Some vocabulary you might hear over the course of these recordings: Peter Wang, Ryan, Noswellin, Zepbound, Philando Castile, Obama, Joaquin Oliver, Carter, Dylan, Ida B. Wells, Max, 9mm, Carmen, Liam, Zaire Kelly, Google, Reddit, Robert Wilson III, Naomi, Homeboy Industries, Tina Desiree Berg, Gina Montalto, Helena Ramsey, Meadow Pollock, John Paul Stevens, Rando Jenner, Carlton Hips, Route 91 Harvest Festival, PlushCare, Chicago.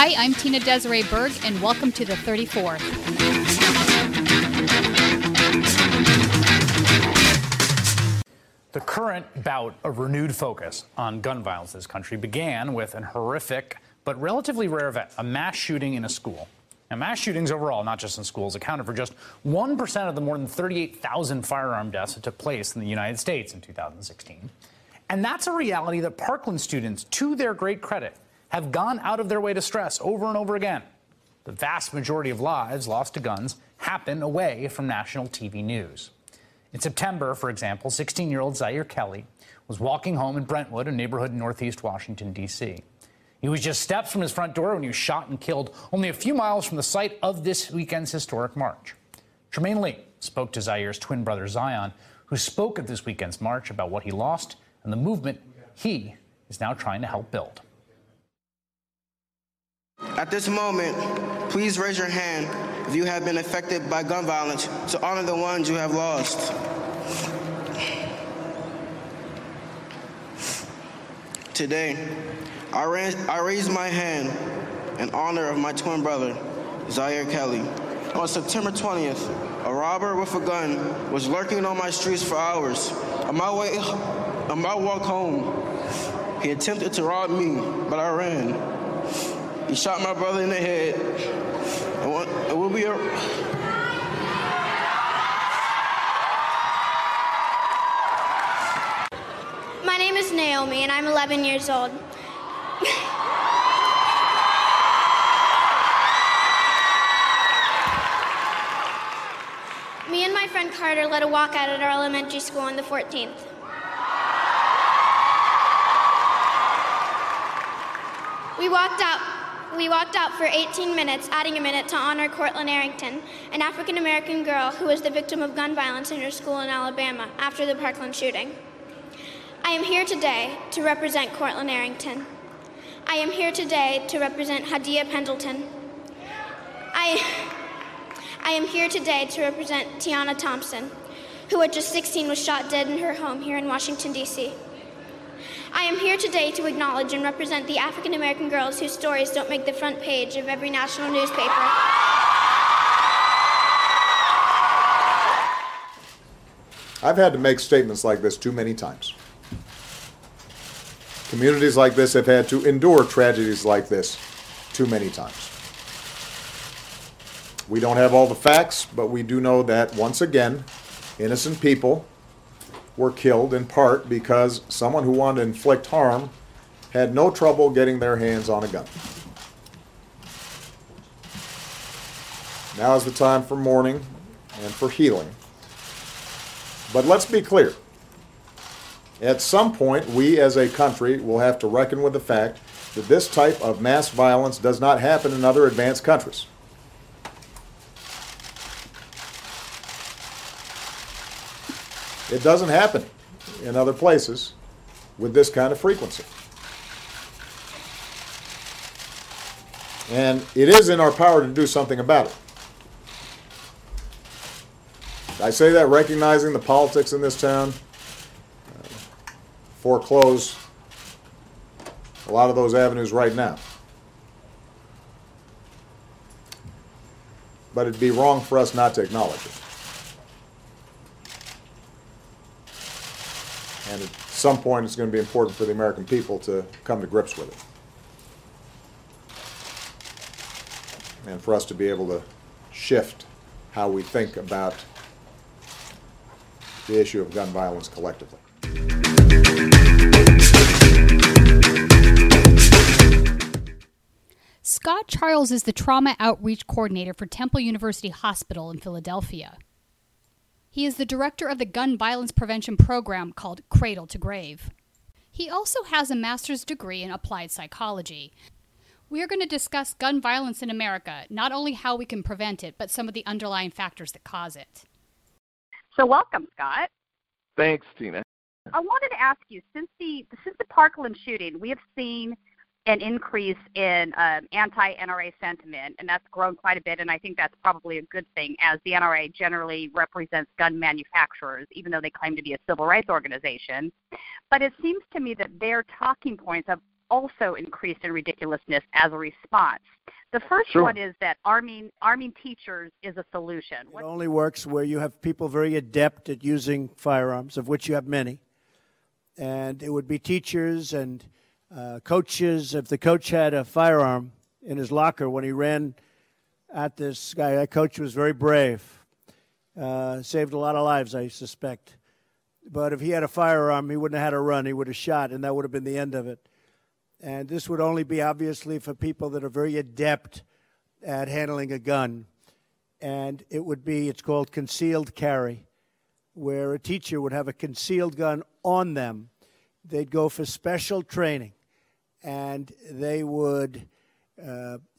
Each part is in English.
Hi, I'm Tina Desiree Berg, and welcome to the 34th. The current bout of renewed focus on gun violence in this country began with an horrific but relatively rare event, a mass shooting in a school. Now, mass shootings overall, not just in schools, accounted for just 1% of the more than 38,000 firearm deaths that took place in the United States in 2016. And that's a reality that Parkland students, to their great credit, have gone out of their way to stress over and over again. The vast majority of lives lost to guns happen away from national TV news. In September, for example, 16-year-old Zaire Kelly was walking home in Brentwood, a neighborhood in northeast Washington, D.C. He was just steps from his front door when he was shot and killed only a few miles from the site of this weekend's historic march. Tremaine Lee spoke to Zaire's twin brother, Zion, who spoke at this weekend's march about what he lost and the movement he is now trying to help build. At this moment, please raise your hand if you have been affected by gun violence to honor the ones you have lost. Today, I raised my hand in honor of my twin brother, Zaire Kelly. On September 20th, a robber with a gun was lurking on my streets for hours. On my walk home, he attempted to rob me, but I ran. He shot my brother in the head. My name is Naomi, and I'm 11 years old. Me and my friend Carter led a walkout at our elementary school on the 14th. We walked out for 18 minutes, adding a minute to honor Courtlin Arrington, an African-American girl who was the victim of gun violence in her school in Alabama after the Parkland shooting. I am here today to represent Courtlin Arrington. I am here today to represent Hadiya Pendleton. I am here today to represent Tiana Thompson, who at just 16 was shot dead in her home here in Washington, D.C. I am here today to acknowledge and represent the African-American girls whose stories don't make the front page of every national newspaper. I've had to make statements like this too many times. Communities like this have had to endure tragedies like this too many times. We don't have all the facts, but we do know that, once again, innocent people were killed in part because someone who wanted to inflict harm had no trouble getting their hands on a gun. Now is the time for mourning and for healing. But let's be clear. At some point, we as a country will have to reckon with the fact that this type of mass violence does not happen in other advanced countries. It doesn't happen in other places with this kind of frequency. And it is in our power to do something about it. I say that recognizing the politics in this town foreclose a lot of those avenues right now. But it'd be wrong for us not to acknowledge it. And at some point, it's going to be important for the American people to come to grips with it. And for us to be able to shift how we think about the issue of gun violence collectively. Scott Charles is the trauma outreach coordinator for Temple University Hospital in Philadelphia. He is the director of the gun violence prevention program called Cradle to Grave. He also has a master's degree in applied psychology. We are going to discuss gun violence in America, not only how we can prevent it, but some of the underlying factors that cause it. So welcome, Scott. Thanks, Tina. I wanted to ask you, since the Parkland shooting, we have seen an increase in anti-NRA sentiment, and that's grown quite a bit, and I think that's probably a good thing, as the NRA generally represents gun manufacturers, even though they claim to be a civil rights organization. But it seems to me that their talking points have also increased in ridiculousness as a response. The first one is that arming teachers is a solution. It only works where you have people very adept at using firearms, of which you have many. And it would be teachers and coaches. If the coach had a firearm in his locker when he ran at this guy, that coach was very brave. Saved a lot of lives, I suspect. But if he had a firearm, he wouldn't have had to run. He would have shot, and that would have been the end of it. And this would only be, obviously, for people that are very adept at handling a gun. And it would be, it's called concealed carry, where a teacher would have a concealed gun on them. They'd go for special training, and they would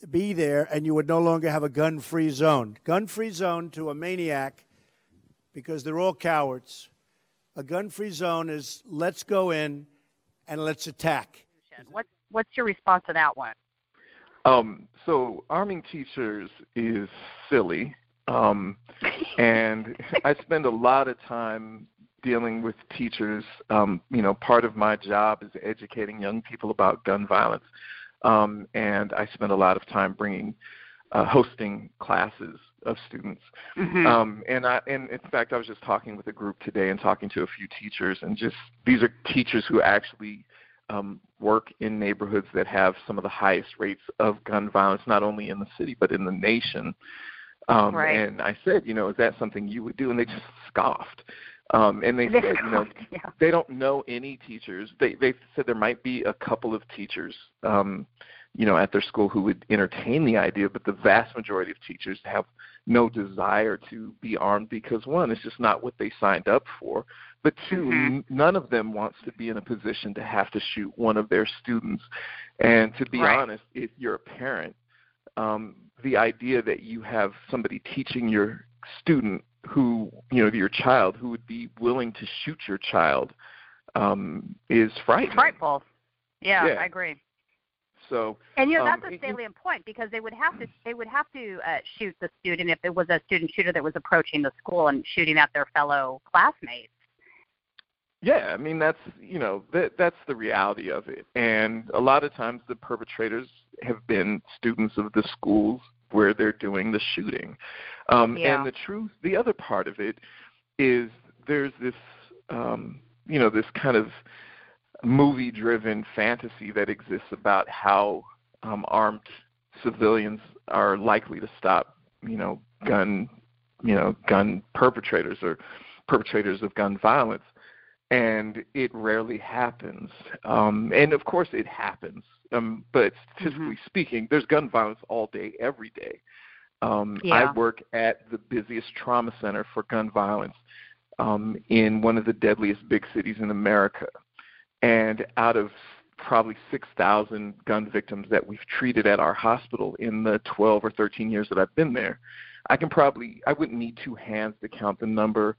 be there, and you would no longer have a gun-free zone. Gun-free zone to a maniac, because they're all cowards. A gun-free zone is let's go in and let's attack. What's your response to that one? So arming teachers is silly, and I spend a lot of time dealing with teachers. You know, part of my job is educating young people about gun violence, and I spend a lot of time hosting classes of students. Mm-hmm. And in fact, I was just talking with a group today and talking to a few teachers, and just these are teachers who actually work in neighborhoods that have some of the highest rates of gun violence, not only in the city but in the nation. Right. And I said, you know, is that something you would do? And they just scoffed. And they said, you know, they don't know any teachers. They said there might be a couple of teachers, you know, at their school who would entertain the idea, but the vast majority of teachers have no desire to be armed because, one, it's just not what they signed up for, but two, mm-hmm. none of them wants to be in a position to have to shoot one of their students. And to be honest, if you're a parent, the idea that you have somebody teaching your student who, you know, your child who would be willing to shoot your child is frightening. Frightful. Yeah, I agree. So, and you know, that's a salient point, because they would have to shoot the student if it was a student shooter that was approaching the school and shooting at their fellow classmates. Yeah, I mean, that's, you know, that's the reality of it. And a lot of times the perpetrators have been students of the schools where they're doing the shooting. And the other part of it is there's this, you know, this kind of movie-driven fantasy that exists about how armed civilians are likely to stop, gun perpetrators or perpetrators of gun violence, and it rarely happens. And of course, it happens, but statistically speaking, there's gun violence all day, every day. I work at the busiest trauma center for gun violence in one of the deadliest big cities in America. And out of probably 6,000 gun victims that we've treated at our hospital in the 12 or 13 years that I've been there, I wouldn't need two hands to count the number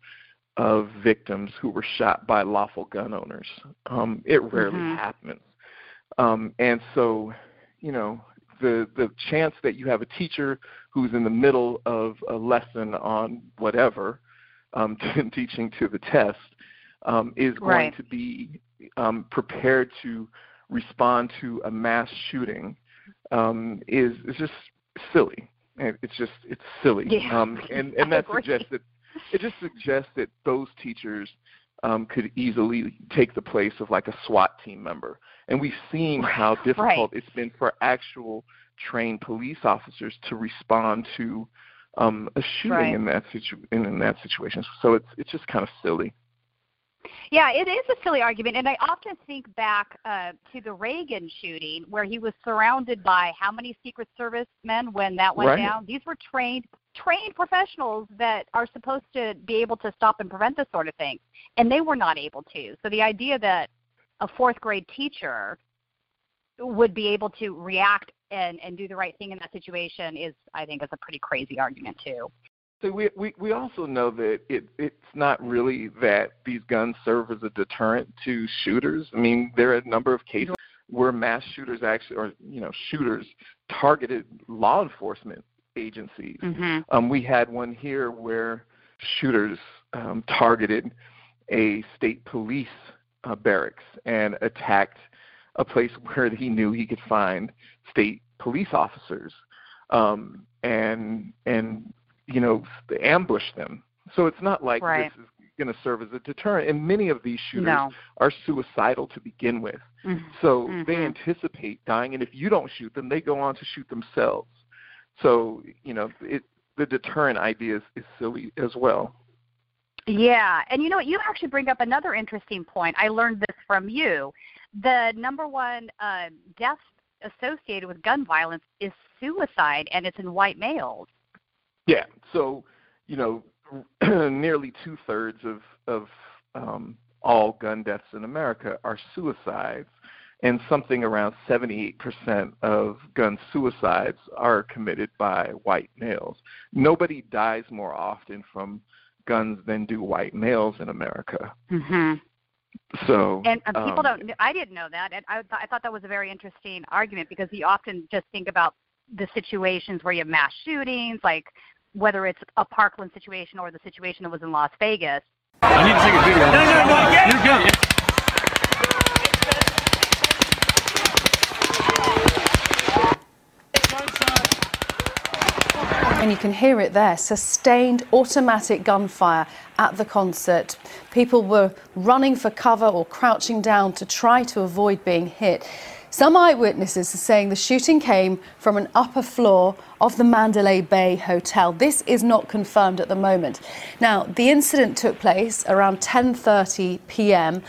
of victims who were shot by lawful gun owners. It rarely happens. And so, you know, the chance that you have a teacher who's in the middle of a lesson on whatever, teaching to the test, is going to be prepared to respond to a mass shooting is just silly. It's silly. Yeah. And that suggests that those teachers could easily take the place of like a SWAT team member. And we've seen how difficult it's been for actual trained police officers to respond to a shooting in that situation. So it's just kind of silly. Yeah, it is a silly argument, and I often think back to the Reagan shooting, where he was surrounded by how many Secret Service men when that went down? These were trained professionals that are supposed to be able to stop and prevent this sort of thing, and they were not able to. So the idea that a fourth-grade teacher would be able to react and do the right thing in that situation is, I think, is a pretty crazy argument, too. So we also know that it's not really that these guns serve as a deterrent to shooters. I mean, there are a number of cases where mass shooters shooters targeted law enforcement agencies. Mm-hmm. We had one here where shooters targeted a state police barracks and attacked a place where he knew he could find state police officers and you know, ambush them. So it's not like this is going to serve as a deterrent. And many of these shooters are suicidal to begin with. Mm-hmm. So they anticipate dying, and if you don't shoot them, they go on to shoot themselves. So, you know, the deterrent idea is silly as well. Yeah, and you know what? You actually bring up another interesting point. I learned this from you. The number one death associated with gun violence is suicide, and it's in white males. Yeah, so, you know, nearly two-thirds of all gun deaths in America are suicides, and something around 78% of gun suicides are committed by white males. Nobody dies more often from guns than do white males in America. Mm-hmm. So, and people don't. I didn't know that, and I thought that was a very interesting argument, because you often just think about the situations where you have mass shootings, like whether it's a Parkland situation or the situation that was in Las Vegas. I need to take a video. No. Yes. Here it comes. And you can hear it there, sustained automatic gunfire at the concert. People were running for cover or crouching down to try to avoid being hit. Some eyewitnesses are saying the shooting came from an upper floor of the Mandalay Bay Hotel. This is not confirmed at the moment. Now, the incident took place around 10:30 p.m.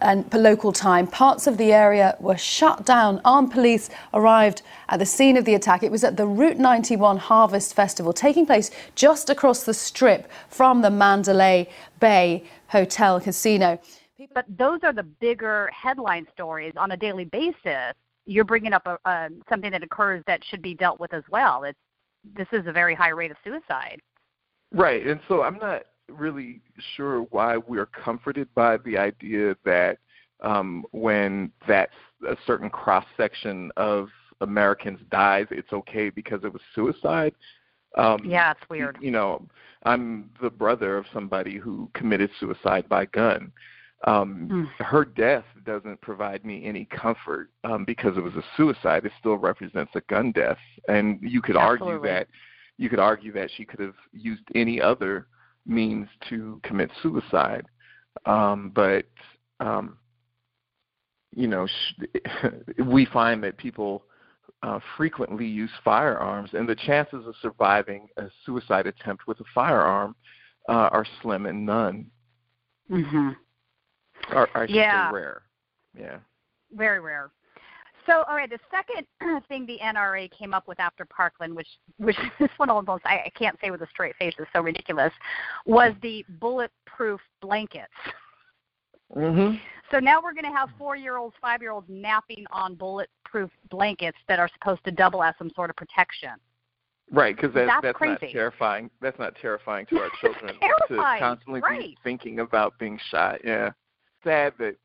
and per local time. Parts of the area were shut down. Armed police arrived at the scene of the attack. It was at the Route 91 Harvest Festival, taking place just across the strip from the Mandalay Bay Hotel Casino. But those are the bigger headline stories on a daily basis. You're bringing up something that occurs that should be dealt with as well. This is a very high rate of suicide. Right, and so I'm not really sure why we're comforted by the idea that when that a certain cross-section of Americans dies, it's okay because it was suicide. Yeah, it's weird. You know, I'm the brother of somebody who committed suicide by gun. Her death doesn't provide me any comfort because it was a suicide. It still represents a gun death. And you could argue that she could have used any other means to commit suicide, you know, we find that people frequently use firearms, and the chances of surviving a suicide attempt with a firearm are slim and none. Mm-hmm. Are rare. Yeah. Very rare. So, all right, the second thing the NRA came up with after Parkland, which this one almost, I can't say with a straight face, it's so ridiculous, was the bulletproof blankets. Mm-hmm. So now we're going to have 4-year-olds, 5-year-olds napping on bulletproof blankets that are supposed to double as some sort of protection. Right, because that's not terrifying. That's not terrifying to our children to constantly be thinking about being shot, yeah. Sad that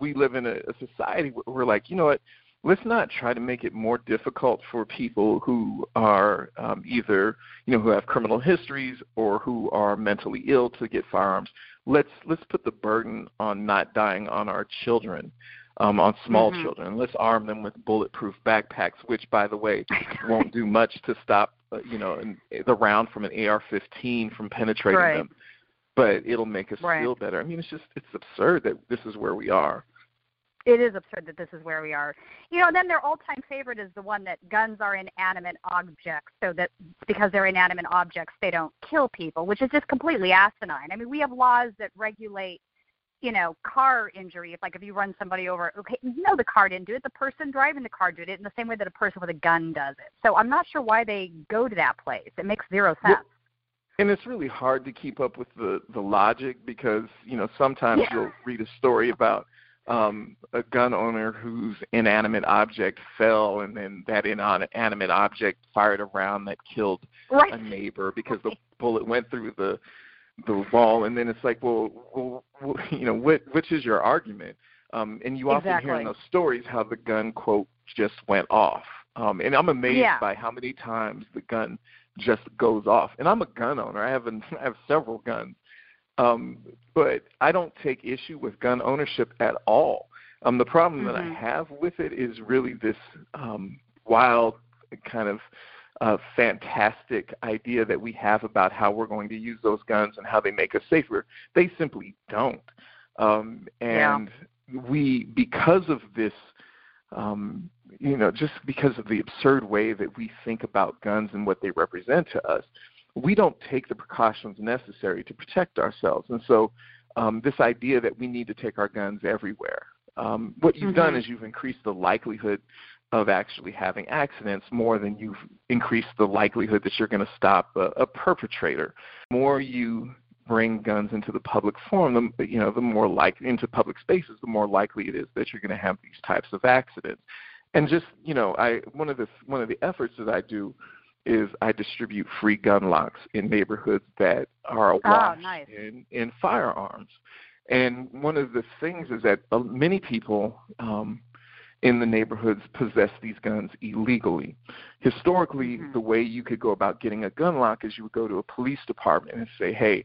we live in a society where we're like, you know what, let's not try to make it more difficult for people who are either, you know, who have criminal histories or who are mentally ill to get firearms. Let's put the burden on not dying on our children, on small children. Let's arm them with bulletproof backpacks, which, by the way, won't do much to stop, you know, the round from an AR-15 from penetrating them. But it'll make us feel better. I mean, it's absurd that this is where we are. It is absurd that this is where we are. You know, and then their all-time favorite is the one that guns are inanimate objects, so that because they're inanimate objects, they don't kill people, which is just completely asinine. I mean, we have laws that regulate, you know, car injury. If, like, if you run somebody over, okay, no, the car didn't do it. The person driving the car did it in the same way that a person with a gun does it. So I'm not sure why they go to that place. It makes zero sense. Well, and it's really hard to keep up with the logic because, you know, sometimes you'll read a story about a gun owner whose inanimate object fell, and then that inanimate object fired a round that killed a neighbor because the bullet went through the wall. And then it's like, well, you know, which is your argument? And you often hear in those stories how the gun, quote, just went off. And I'm amazed by how many times the gun just goes off. And I'm a gun owner. I have several guns. But I don't take issue with gun ownership at all. The problem that I have with it is really this wild kind of fantastic idea that we have about how we're going to use those guns and how they make us safer. They simply don't. We, because of this, just because of the absurd way that we think about guns and what they represent to us, we don't take the precautions necessary to protect ourselves. And so this idea that we need to take our guns everywhere, what you've done is you've increased the likelihood of actually having accidents more than you've increased the likelihood that you're going to stop a perpetrator. The more you bring guns into the public forum, the more likely into public spaces, the more likely it is that you're going to have these types of accidents. And just, one of the efforts that I do is I distribute free gun locks in neighborhoods that are awash in firearms. And one of the things is that many people in the neighborhoods possess these guns illegally. Historically, the way you could go about getting a gun lock is you would go to a police department and say, hey,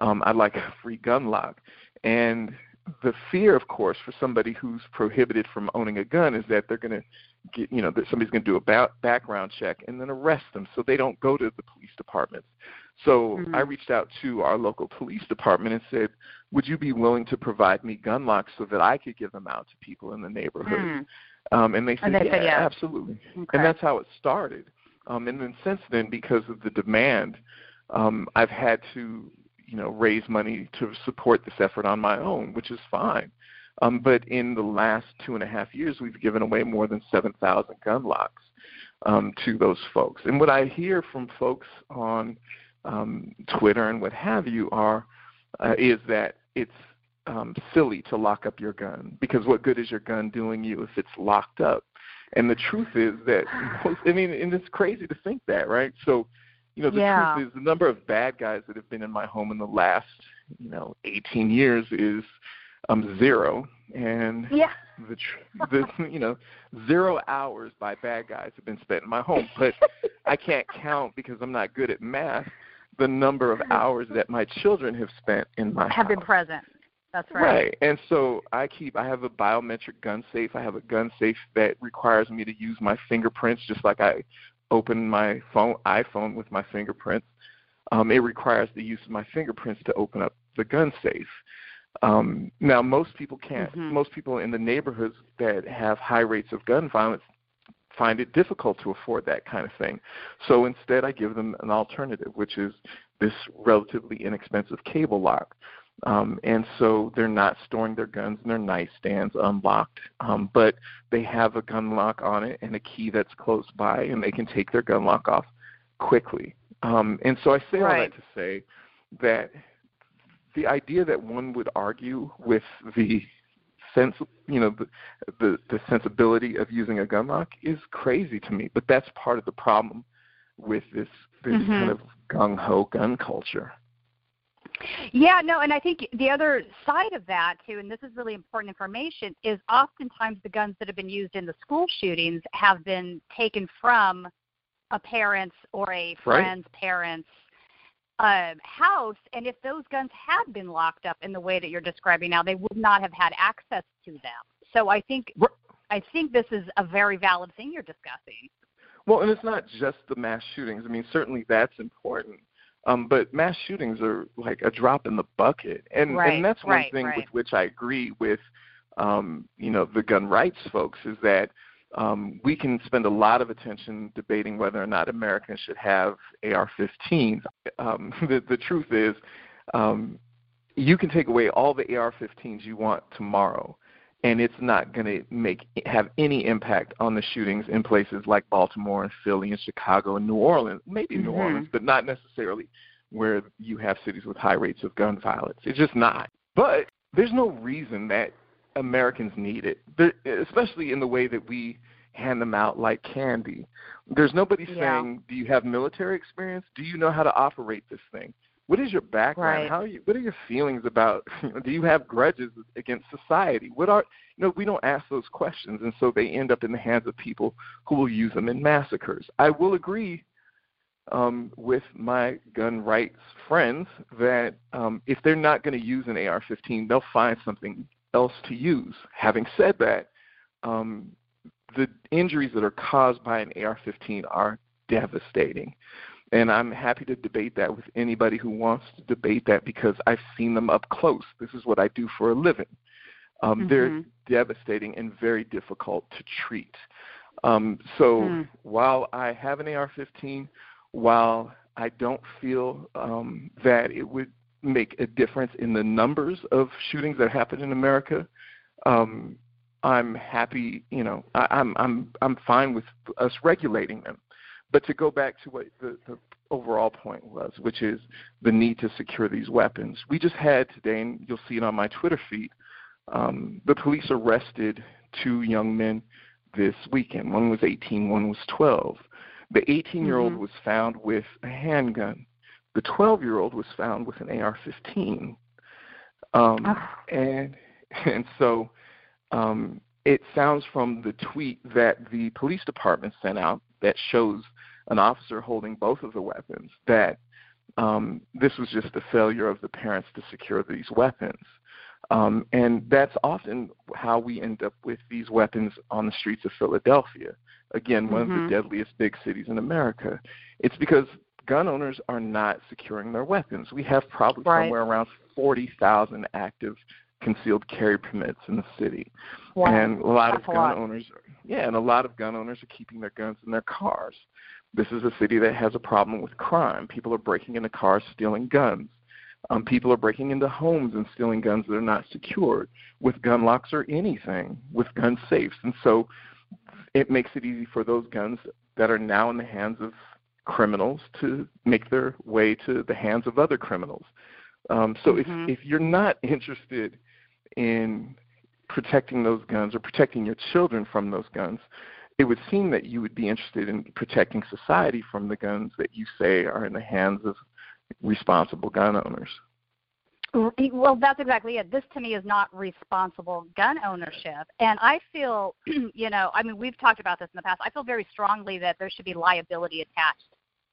I'd like a free gun lock. And the fear, of course, for somebody who's prohibited from owning a gun is that they're going to get, that somebody's going to do a background check and then arrest them, so they don't go to the police departments. So I reached out to our local police department and said, would you be willing to provide me gun locks so that I could give them out to people in the neighborhood? And they said, yeah, absolutely. Okay. And that's how it started. And then since then, because of the demand, I've had to raise money to support this effort on my own, which is fine. But in the last 2.5 years, we've given away more than 7,000 gun locks to those folks. And what I hear from folks on Twitter and what have you is that it's silly to lock up your gun, because what good is your gun doing you if it's locked up? And the truth is that, and it's crazy to think that, right? So, truth is the number of bad guys that have been in my home in the last, 18 years is zero. And the 0 hours by bad guys have been spent in my home. But I can't count, because I'm not good at math, the number of hours that my children have spent in my house. Have been present. That's right. Right. And so I have a biometric gun safe. I have a gun safe that requires me to use my fingerprints, just like I open my iPhone with my fingerprints. It requires the use of my fingerprints to open up the gun safe. Now, most people can't. Most people in the neighborhoods that have high rates of gun violence find it difficult to afford that kind of thing. So instead, I give them an alternative, which is this relatively inexpensive cable lock. And so they're not storing their guns in their nightstands unlocked, but they have a gun lock on it and a key that's close by, and they can take their gun lock off quickly. And so I say all that to say that the idea that one would argue with the sense, the sensibility of using a gun lock is crazy to me, but that's part of the problem with this kind of gung-ho gun culture. Yeah, no, and I think the other side of that, too, and this is really important information, is oftentimes the guns that have been used in the school shootings have been taken from a parent's or a friend's parent's house, and if those guns had been locked up in the way that you're describing now, they would not have had access to them. So I think this is a very valid thing you're discussing. Well, and it's not just the mass shootings. I mean, certainly that's important. But mass shootings are like a drop in the bucket. And that's one thing with which I agree with, the gun rights folks, is that we can spend a lot of attention debating whether or not Americans should have AR-15s. The truth is you can take away all the AR-15s you want tomorrow, and it's not going to have any impact on the shootings in places like Baltimore and Philly and Chicago and New Orleans, maybe New Orleans, but not necessarily where you have cities with high rates of gun violence. It's just not. But there's no reason that Americans need it, especially in the way that we hand them out like candy. There's nobody saying, do you have military experience? Do you know how to operate this thing? What is your background? Right. What are your feelings about, do you have grudges against society? We don't ask those questions, and so they end up in the hands of people who will use them in massacres. I will agree with my gun rights friends that if they're not going to use an AR-15, they'll find something else to use. Having said that, the injuries that are caused by an AR-15 are devastating. And I'm happy to debate that with anybody who wants to debate that, because I've seen them up close. This is what I do for a living. They're devastating and very difficult to treat. While I have an AR-15, while I don't feel that it would make a difference in the numbers of shootings that happen in America, I'm happy, you know, I'm fine with us regulating them. But to go back to what the overall point was, which is the need to secure these weapons. We just had today, and you'll see it on my Twitter feed, the police arrested two young men this weekend. One was 18, one was 12. The 18-year-old was found with a handgun. The 12-year-old was found with an AR-15. And so it sounds from the tweet that the police department sent out that shows an officer holding both of the weapons that this was just a failure of the parents to secure these weapons. And that's often how we end up with these weapons on the streets of Philadelphia. Again, one of the deadliest big cities in America. It's because gun owners are not securing their weapons. We have probably somewhere around 40,000 active concealed carry permits in the city. Wow. And a lot of gun owners are keeping their guns in their cars. This is a city that has a problem with crime. People are breaking into cars, stealing guns. People are breaking into homes and stealing guns that are not secured with gun locks or anything, with gun safes. And so it makes it easy for those guns that are now in the hands of criminals to make their way to the hands of other criminals. So if you're not interested in protecting those guns or protecting your children from those guns, it would seem that you would be interested in protecting society from the guns that you say are in the hands of responsible gun owners. Well, that's exactly it. This to me is not responsible gun ownership. And I feel, you know, I mean, we've talked about this in the past. I feel very strongly that there should be liability attached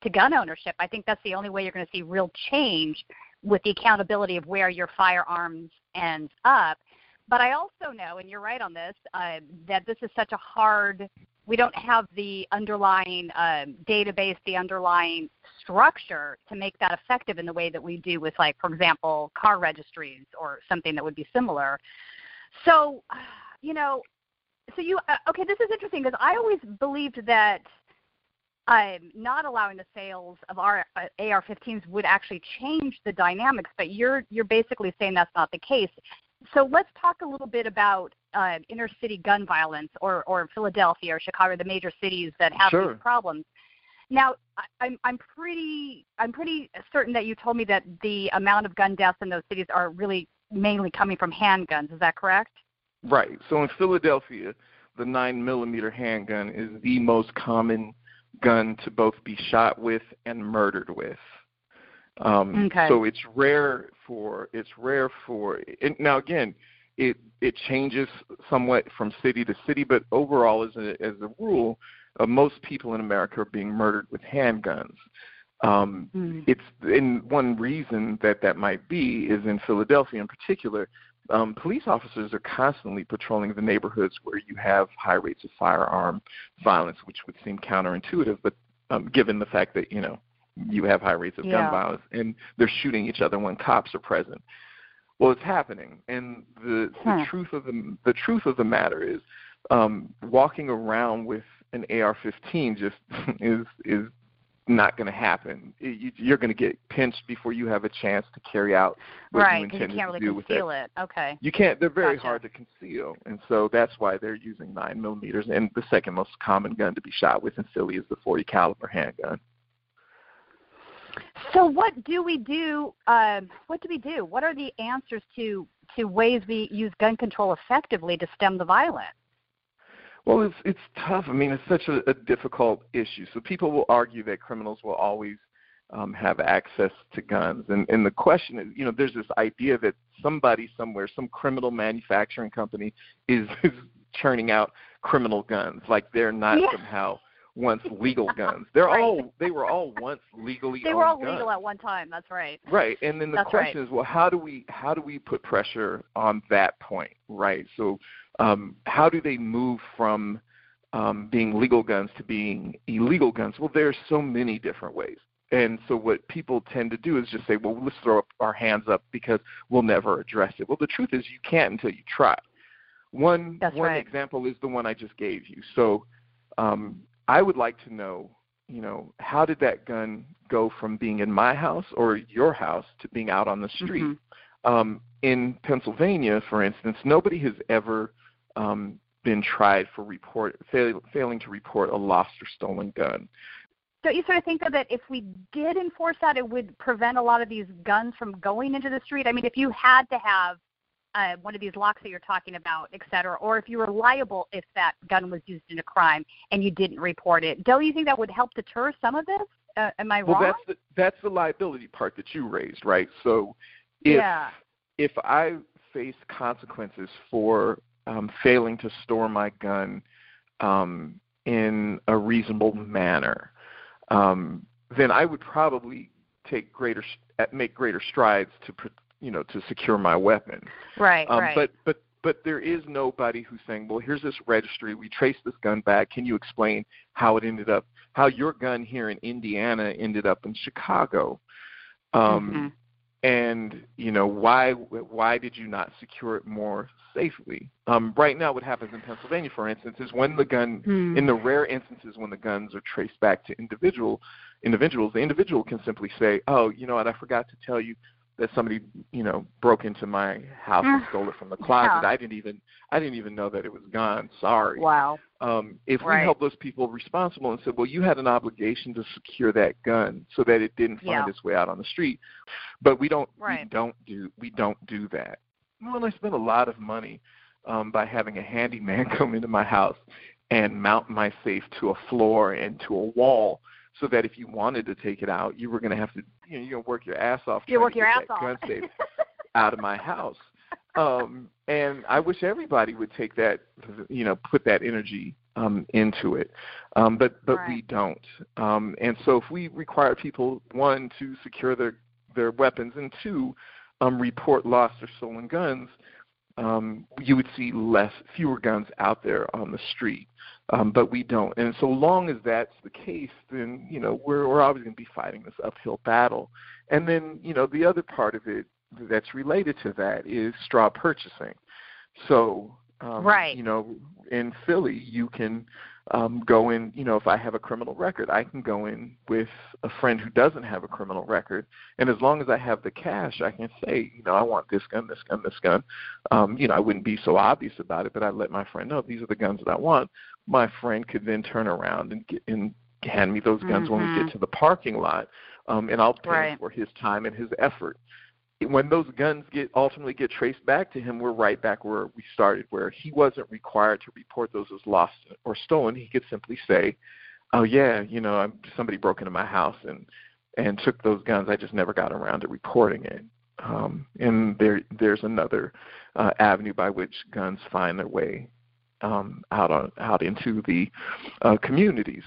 to gun ownership. I think that's the only way you're going to see real change with the accountability of where your firearms ends up. But I also know, and you're right on this, that this is such a hard, we don't have the underlying database, the underlying structure to make that effective in the way that we do with, like, for example, car registries or something that would be similar. So, you know, okay, this is interesting because I always believed that not allowing the sales of our AR-15s would actually change the dynamics, but you're basically saying that's not the case. So let's talk a little bit about inner city gun violence, or Philadelphia or Chicago, the major cities that have these problems. Now, I'm pretty certain that you told me that the amount of gun deaths in those cities are really mainly coming from handguns. Is that correct? Right. So in Philadelphia, the 9mm handgun is the most common gun to both be shot with and murdered with. So it's rare for. And now again, it changes somewhat from city to city, but overall, as a rule, most people in America are being murdered with handguns. It's and one reason that might be is in Philadelphia in particular. Police officers are constantly patrolling the neighborhoods where you have high rates of firearm violence, which would seem counterintuitive, but given the fact that, you know, you have high rates of gun violence and they're shooting each other when cops are present. Well, it's happening, and the truth of the matter is, walking around with an AR-15 just is not going to happen. You're going to get pinched before you have a chance to carry out what you intended to do. Right, because you can't really conceal it. Okay. You can't. They're very hard to conceal, and so that's why they're using 9mm. And the second most common gun to be shot with in Philly is the 40 caliber handgun. So what do we do? What are the answers to ways we use gun control effectively to stem the violence? Well, it's tough. I mean, it's such a difficult issue. So people will argue that criminals will always have access to guns. And the question is, you know, there's this idea that somebody somewhere, some criminal manufacturing company is churning out criminal guns, like they're not somehow once legal guns. They're right. They were all once legally owned guns. They were all legal at one time. That's right. Right. And then the question is, well, how do we put pressure on that point, right? So how do they move from being legal guns to being illegal guns? Well, there's so many different ways. And so what people tend to do is just say, well, let's throw our hands up because we'll never address it. Well, the truth is you can't until you try. One example is the one I just gave you. So I would like to know, how did that gun go from being in my house or your house to being out on the street? Mm-hmm. In Pennsylvania, for instance, nobody has ever been tried for failing to report a lost or stolen gun. Don't you sort of think that if we did enforce that, it would prevent a lot of these guns from going into the street? I mean, if you had to have one of these locks that you're talking about, et cetera, or if you were liable if that gun was used in a crime and you didn't report it, don't you think that would help deter some of this? Am I wrong? Well, that's the liability part that you raised, right? So if I face consequences for failing to store my gun in a reasonable manner, then I would probably make greater strides to to secure my weapon. Right, right. But there is nobody who's saying, well, here's this registry. We traced this gun back. Can you explain how it ended up, how your gun here in Indiana ended up in Chicago? And, why did you not secure it more safely? Right now what happens in Pennsylvania, for instance, is when the gun, in the rare instances when the guns are traced back to individuals, the individual can simply say, oh, you know what, I forgot to tell you that somebody, broke into my house and stole it from the closet. Yeah. I didn't even know that it was gone. Sorry. Wow. If we help those people responsible and said, well, you had an obligation to secure that gun so that it didn't find its way out on the street, but we don't do that. Well, I spent a lot of money by having a handyman come into my house and mount my safe to a floor and to a wall, so that if you wanted to take it out, you were going to have to, you're going to work your ass off trying to get that gun safe out of my house. And I wish everybody would take that, put that energy into it. But we don't. And so if we require people, one, to secure their weapons, and two, report lost or stolen guns, you would see fewer guns out there on the street. But we don't. And so long as that's the case, then, we're always going to be fighting this uphill battle. And then, the other part of it that's related to that is straw purchasing. So, in Philly, you can go in, if I have a criminal record, I can go in with a friend who doesn't have a criminal record. And as long as I have the cash, I can say, I want this gun, this gun, this gun. I wouldn't be so obvious about it, but I let my friend know these are the guns that I want. My friend could then turn around and hand me those guns when we get to the parking lot, and I'll pay for his time and his effort. When those guns ultimately get traced back to him, we're right back where we started, where he wasn't required to report those as lost or stolen. He could simply say, oh, yeah, somebody broke into my house and took those guns. I just never got around to reporting it. And there's another avenue by which guns find their way out into the communities.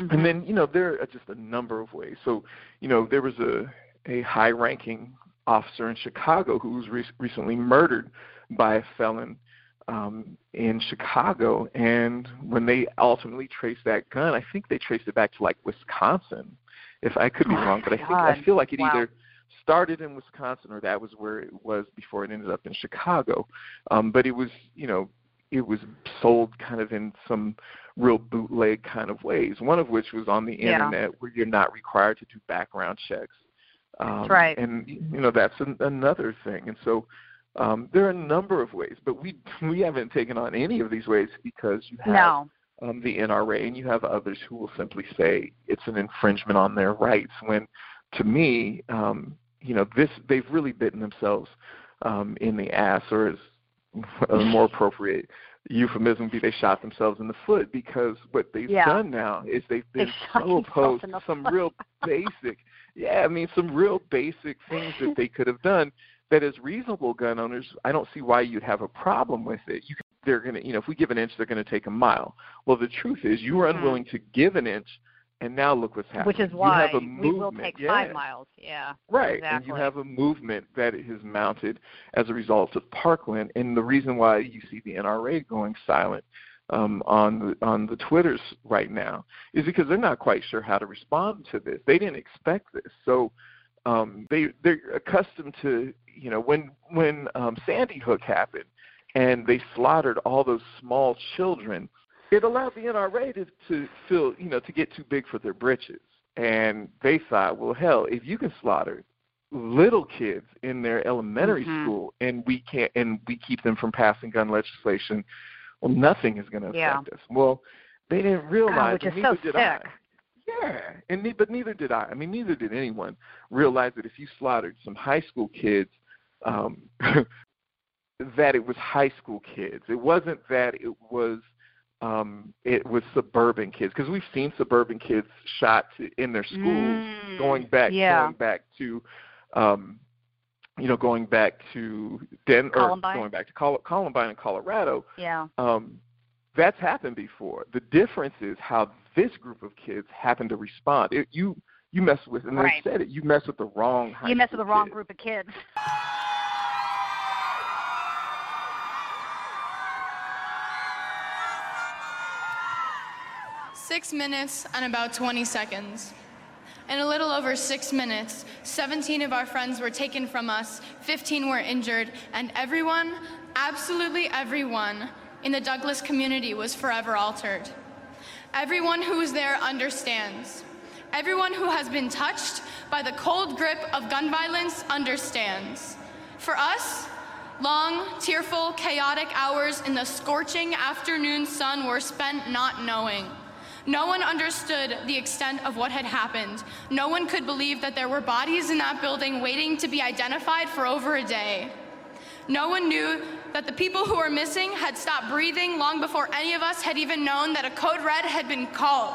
Mm-hmm. And then, there are just a number of ways. So, there was a high-ranking officer in Chicago who was recently murdered by a felon in Chicago. And when they ultimately traced that gun, I think they traced it back to Wisconsin, if I could be wrong. But I feel like it either started in Wisconsin or that was where it was before it ended up in Chicago. But it was, it was sold kind of in some real bootleg kind of ways, one of which was on the internet where you're not required to do background checks. And, that's another thing. And so there are a number of ways, but we haven't taken on any of these ways because you have the NRA and you have others who will simply say it's an infringement on their rights when, to me, they've really bitten themselves in the ass, or as a more appropriate euphemism would be, they shot themselves in the foot, because what they've done now is they've been so opposed to some real basic – some real basic things that they could have done that as reasonable gun owners, I don't see why you'd have a problem with it. You can they're going to, you know, if we give an inch, they're going to take a mile. Well, the truth is you were unwilling to give an inch, and now look what's happening. Which is why you have a movement. We will take 5 miles. Yeah, right. Exactly. And you have a movement that has mounted as a result of Parkland, and the reason why you see the NRA going silent on the Twitters right now is because they're not quite sure how to respond to this. They didn't expect this, so they're accustomed to, you know, when Sandy Hook happened and they slaughtered all those small children. It allowed the NRA to feel, you know, to get too big for their britches. And they thought, well, hell, if you can slaughter little kids in their elementary school and we can't, and we keep them from passing gun legislation, well, nothing is going to affect us. Well, they didn't realize, which is so sick. But neither did I. I mean, neither did anyone realize that if you slaughtered some high school kids, that it was high school kids. It wasn't that it was suburban kids, because we've seen suburban kids shot in their schools going back to Denver, Columbine. Going back to Columbine in Colorado. Yeah, that's happened before. The difference is how this group of kids happened to respond. You mess with, and they said it. You mess with the wrong. You mess with the wrong group of kids. Six minutes and about 20 seconds. In a little over 6 minutes, 17 of our friends were taken from us, 15 were injured, and everyone, absolutely everyone, in the Douglas community was forever altered. Everyone who was there understands. Everyone who has been touched by the cold grip of gun violence understands. For us, long, tearful, chaotic hours in the scorching afternoon sun were spent not knowing. No one understood the extent of what had happened. No one could believe that there were bodies in that building waiting to be identified for over a day. No one knew that the people who were missing had stopped breathing long before any of us had even known that a code red had been called.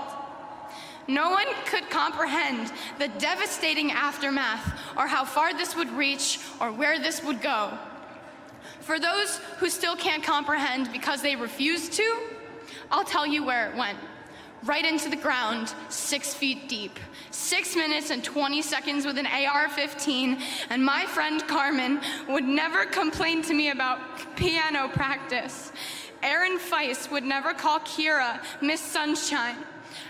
No one could comprehend the devastating aftermath, or how far this would reach, or where this would go. For those who still can't comprehend because they refuse to, I'll tell you where it went. Right into the ground, 6 feet deep. 6 minutes and 20 seconds with an AR-15, and my friend Carmen would never complain to me about piano practice. Aaron Feist would never call Kira Miss Sunshine.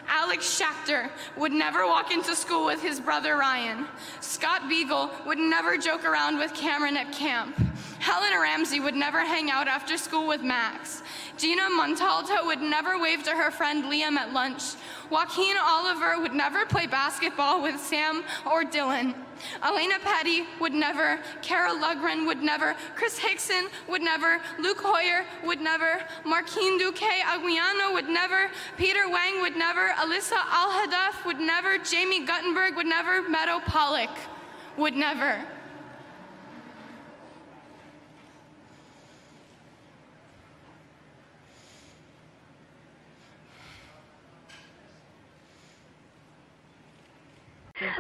Alex Schachter would never walk into school with his brother Ryan. Scott Beagle would never joke around with Cameron at camp. Helena Ramsey would never hang out after school with Max. Gina Montalto would never wave to her friend Liam at lunch. Joaquin Oliver would never play basketball with Sam or Dylan. Elena Petty would never. Kara Lugren would never. Chris Hickson would never. Luke Hoyer would never. Marquine Duque Aguiano would never. Peter Wang would never. Alyssa Al-Hadaf would never. Jamie Guttenberg would never. Meadow Pollock would never.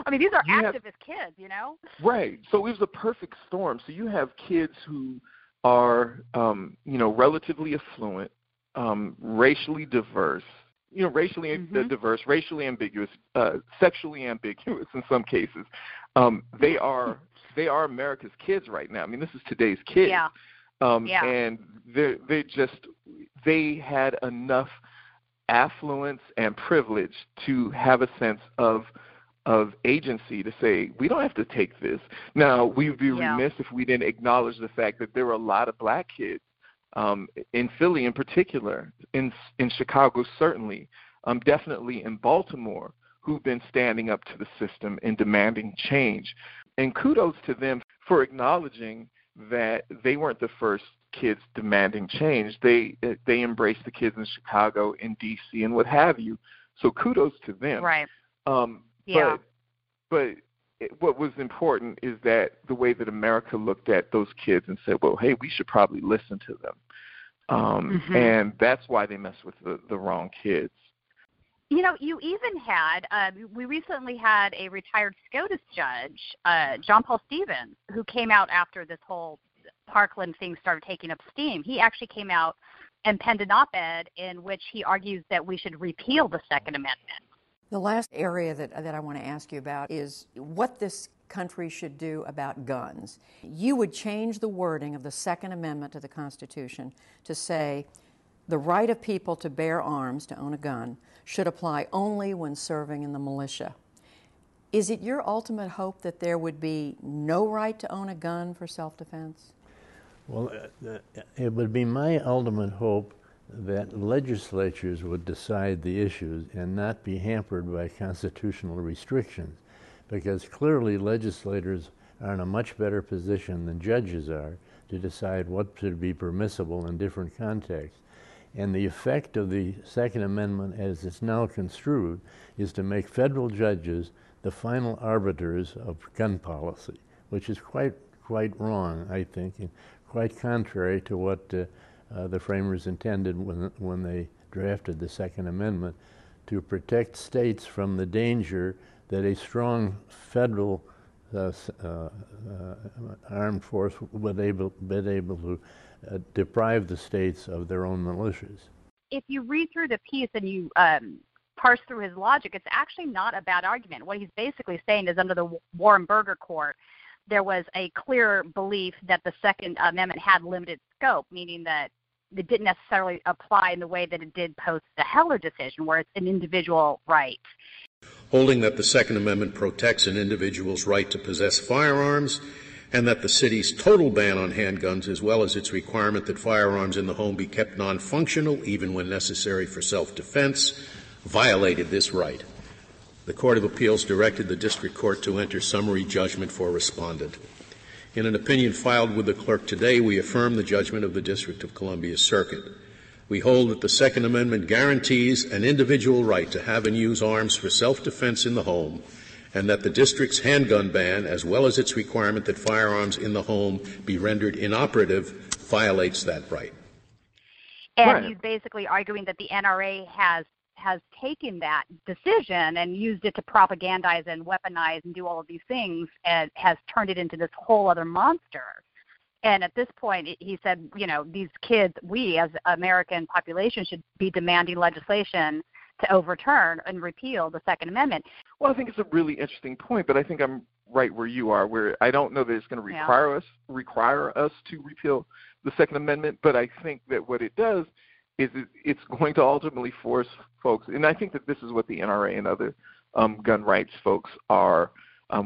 I mean, these are activist kids, you know? Right. So it was a perfect storm. So you have kids who are, you know, relatively affluent, racially diverse, you know, racially ambiguous, sexually ambiguous in some cases. They are America's kids right now. I mean, this is today's kids. Yeah. And they had enough affluence and privilege to have a sense of agency to say, we don't have to take this. Now, we would be remiss if we didn't acknowledge the fact that there were a lot of black kids in Philly in particular, in Chicago certainly, definitely in Baltimore, who've been standing up to the system and demanding change. And kudos to them for acknowledging that they weren't the first kids demanding change. They embraced the kids in Chicago, in D.C., and what have you. So kudos to them. Right. But what was important is that the way that America looked at those kids and said, well, hey, we should probably listen to them. And that's why they mess with the wrong kids. You know, you even had, we recently had a retired SCOTUS judge, John Paul Stevens, who came out after this whole Parkland thing started taking up steam. He actually came out and penned an op-ed in which he argues that we should repeal the Second Amendment. The last area that I want to ask you about is what this country should do about guns. You would change the wording of the Second Amendment to the Constitution to say the right of people to bear arms, to own a gun, should apply only when serving in the militia. Is it your ultimate hope that there would be no right to own a gun for self-defense? Well, it would be my ultimate hope that legislatures would decide the issues and not be hampered by constitutional restrictions, because clearly legislators are in a much better position than judges are to decide what should be permissible in different contexts. And the effect of the Second Amendment as it's now construed is to make federal judges the final arbiters of gun policy, which is quite wrong, I think, and quite contrary to what the framers intended when they drafted the Second Amendment, to protect states from the danger that a strong federal armed force would be able to deprive the states of their own militias. If you read through the piece and you parse through his logic, it's actually not a bad argument. What he's basically saying is, under the Warrenberger Court, there was a clear belief that the Second Amendment had limited scope, meaning that it didn't necessarily apply in the way that it did post the Heller decision, where it's an individual right. Holding that the Second Amendment protects an individual's right to possess firearms, and that the city's total ban on handguns, as well as its requirement that firearms in the home be kept non-functional, even when necessary for self-defense, violated this right. The Court of Appeals directed the District Court to enter summary judgment for respondent. In an opinion filed with the clerk today, we affirm the judgment of the District of Columbia Circuit. We hold that the Second Amendment guarantees an individual right to have and use arms for self-defense in the home, and that the district's handgun ban, as well as its requirement that firearms in the home be rendered inoperative, violates that right. And right. He's basically arguing that the NRA has taken that decision and used it to propagandize and weaponize and do all of these things, and has turned it into this whole other monster. And at this point, he said, you know, these kids, we as American population should be demanding legislation to overturn and repeal the Second Amendment. Well, I think it's a really interesting point, but I think I'm right where you are, where I don't know that it's going to require us to repeal the Second Amendment, but I think that what it does is it's going to ultimately force folks, and I think that this is what the NRA and other gun rights folks are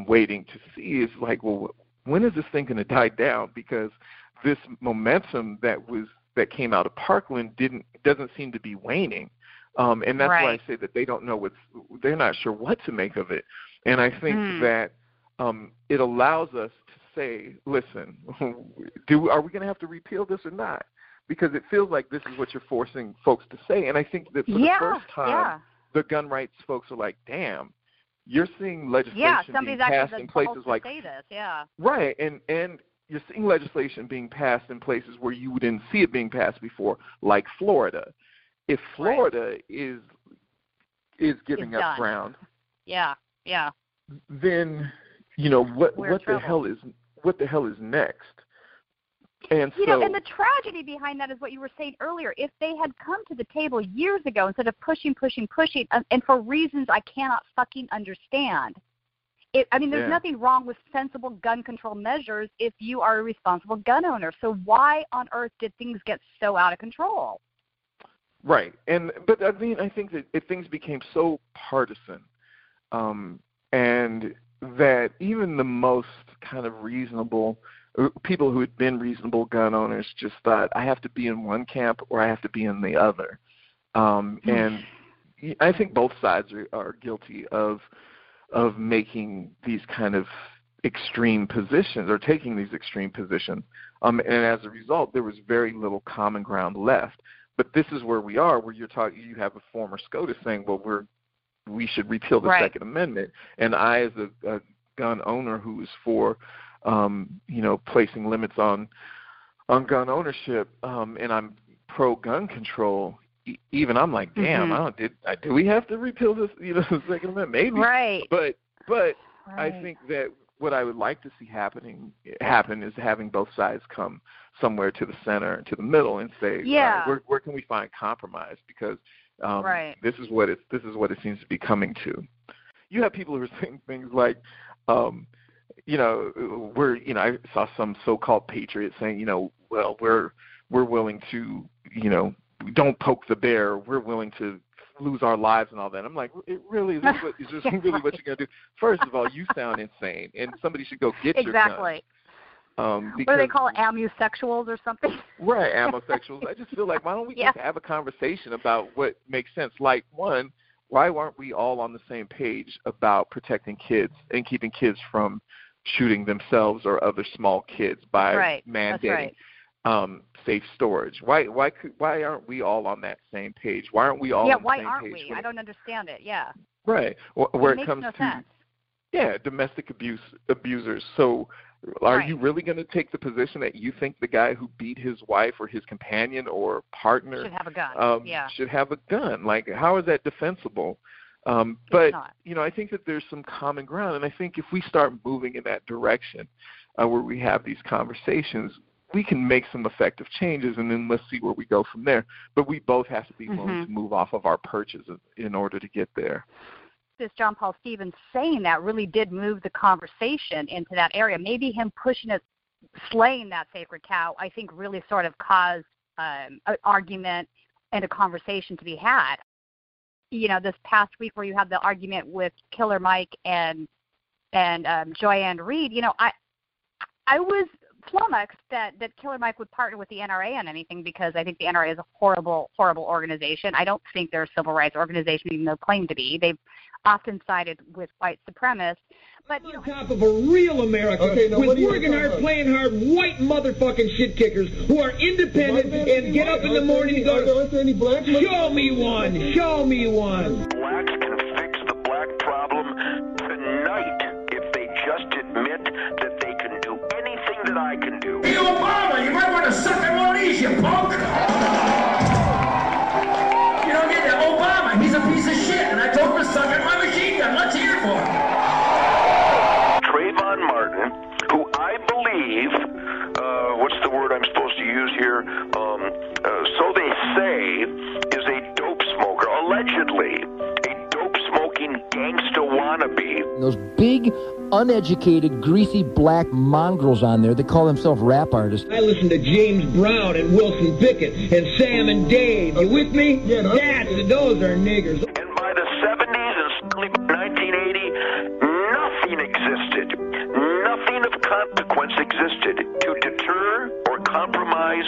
waiting to see, is like, well, when is this thing going to die down? Because this momentum that came out of Parkland doesn't seem to be waning, and that's why I say that they don't know they're not sure what to make of it. And I think that it allows us to say, listen, are we going to have to repeal this or not? Because it feels like this is what you're forcing folks to say. And I think that for the first time, the gun rights folks are like, damn, you're seeing legislation being passed in places like this. Yeah. Right. And you're seeing legislation being passed in places where you didn't see it being passed before, like Florida. If Florida is giving up ground. Yeah. Yeah. Then, you know, what the hell is next? And so, you know, and the tragedy behind that is what you were saying earlier. If they had come to the table years ago instead of pushing, and for reasons I cannot fucking understand. There's nothing wrong with sensible gun control measures if you are a responsible gun owner. So why on earth did things get so out of control? Right. But I mean, I think that if things became so partisan, and that even the most kind of reasonable people who had been reasonable gun owners just thought, I have to be in one camp or I have to be in the other. And I think both sides are guilty of making these kind of extreme positions, or taking these extreme positions. And as a result, there was very little common ground left. But this is where we are, where you have a former SCOTUS saying, well, we should repeal the Second Amendment. And I, as a gun owner who is for placing limits on gun ownership, and I'm pro gun control, even I'm like, damn, do we have to repeal this, the Second Amendment? Maybe. Right. But I think that what I would like to see happen is having both sides come somewhere to the center, to the middle, and say, yeah, where can we find compromise? Because this is what it seems to be coming to. You have people who are saying things like, I saw some so-called patriot saying, we're willing to, don't poke the bear. We're willing to lose our lives and all that. I'm like, is this really what you're going to do? First of all, you sound insane, and somebody should go get your gun. Exactly. What do they call it, amusexuals or something? Right, amusexuals. I just feel like, why don't we just have a conversation about what makes sense? Like, one, why aren't we all on the same page about protecting kids and keeping kids from shooting themselves or other small kids by mandating safe storage? Why aren't we all on that same page? Why aren't we all on the same page? Yeah, why aren't we? I don't understand it, Right. Where it comes to, domestic abusers. So are you really going to take the position that you think the guy who beat his wife or his companion or partner should have a gun? Should have a gun. Like, how is that defensible? But, I think that there's some common ground, and I think if we start moving in that direction where we have these conversations, we can make some effective changes, and then let's see where we go from there. But we both have to be willing to move off of our perches in order to get there. This John Paul Stevens saying that really did move the conversation into that area. Maybe him pushing it, slaying that sacred cow, I think really sort of caused an argument and a conversation to be had. This past week where you had the argument with Killer Mike and Joyanne Reed, I was flummoxed that Killer Mike would partner with the NRA on anything, because I think the NRA is a horrible, horrible organization. I don't think they're a civil rights organization, even though they claim to be. They've often sided with white supremacists. But, on top of a real America, with working hard, playing hard, white motherfucking shit kickers who are independent and get up in the morning and go, show me one, show me one. Blacks can fix the black problem tonight if they just admit that they can do anything that I can do. Hey, Obama, you might want to suck at one of these, you punk. You don't get that. Obama, he's a piece of shit, and I told him to suck at my machine gun. Let's hear it for him. So they say, is a dope smoker, allegedly a dope-smoking gangster wannabe. Those big, uneducated, greasy black mongrels on there that call themselves rap artists. I listen to James Brown and Wilson Pickett and Sam and Dave. You with me? Yeah, no, those are niggers. And by the 70s and certainly by 1980, nothing existed. Nothing of consequence existed to deter or compromise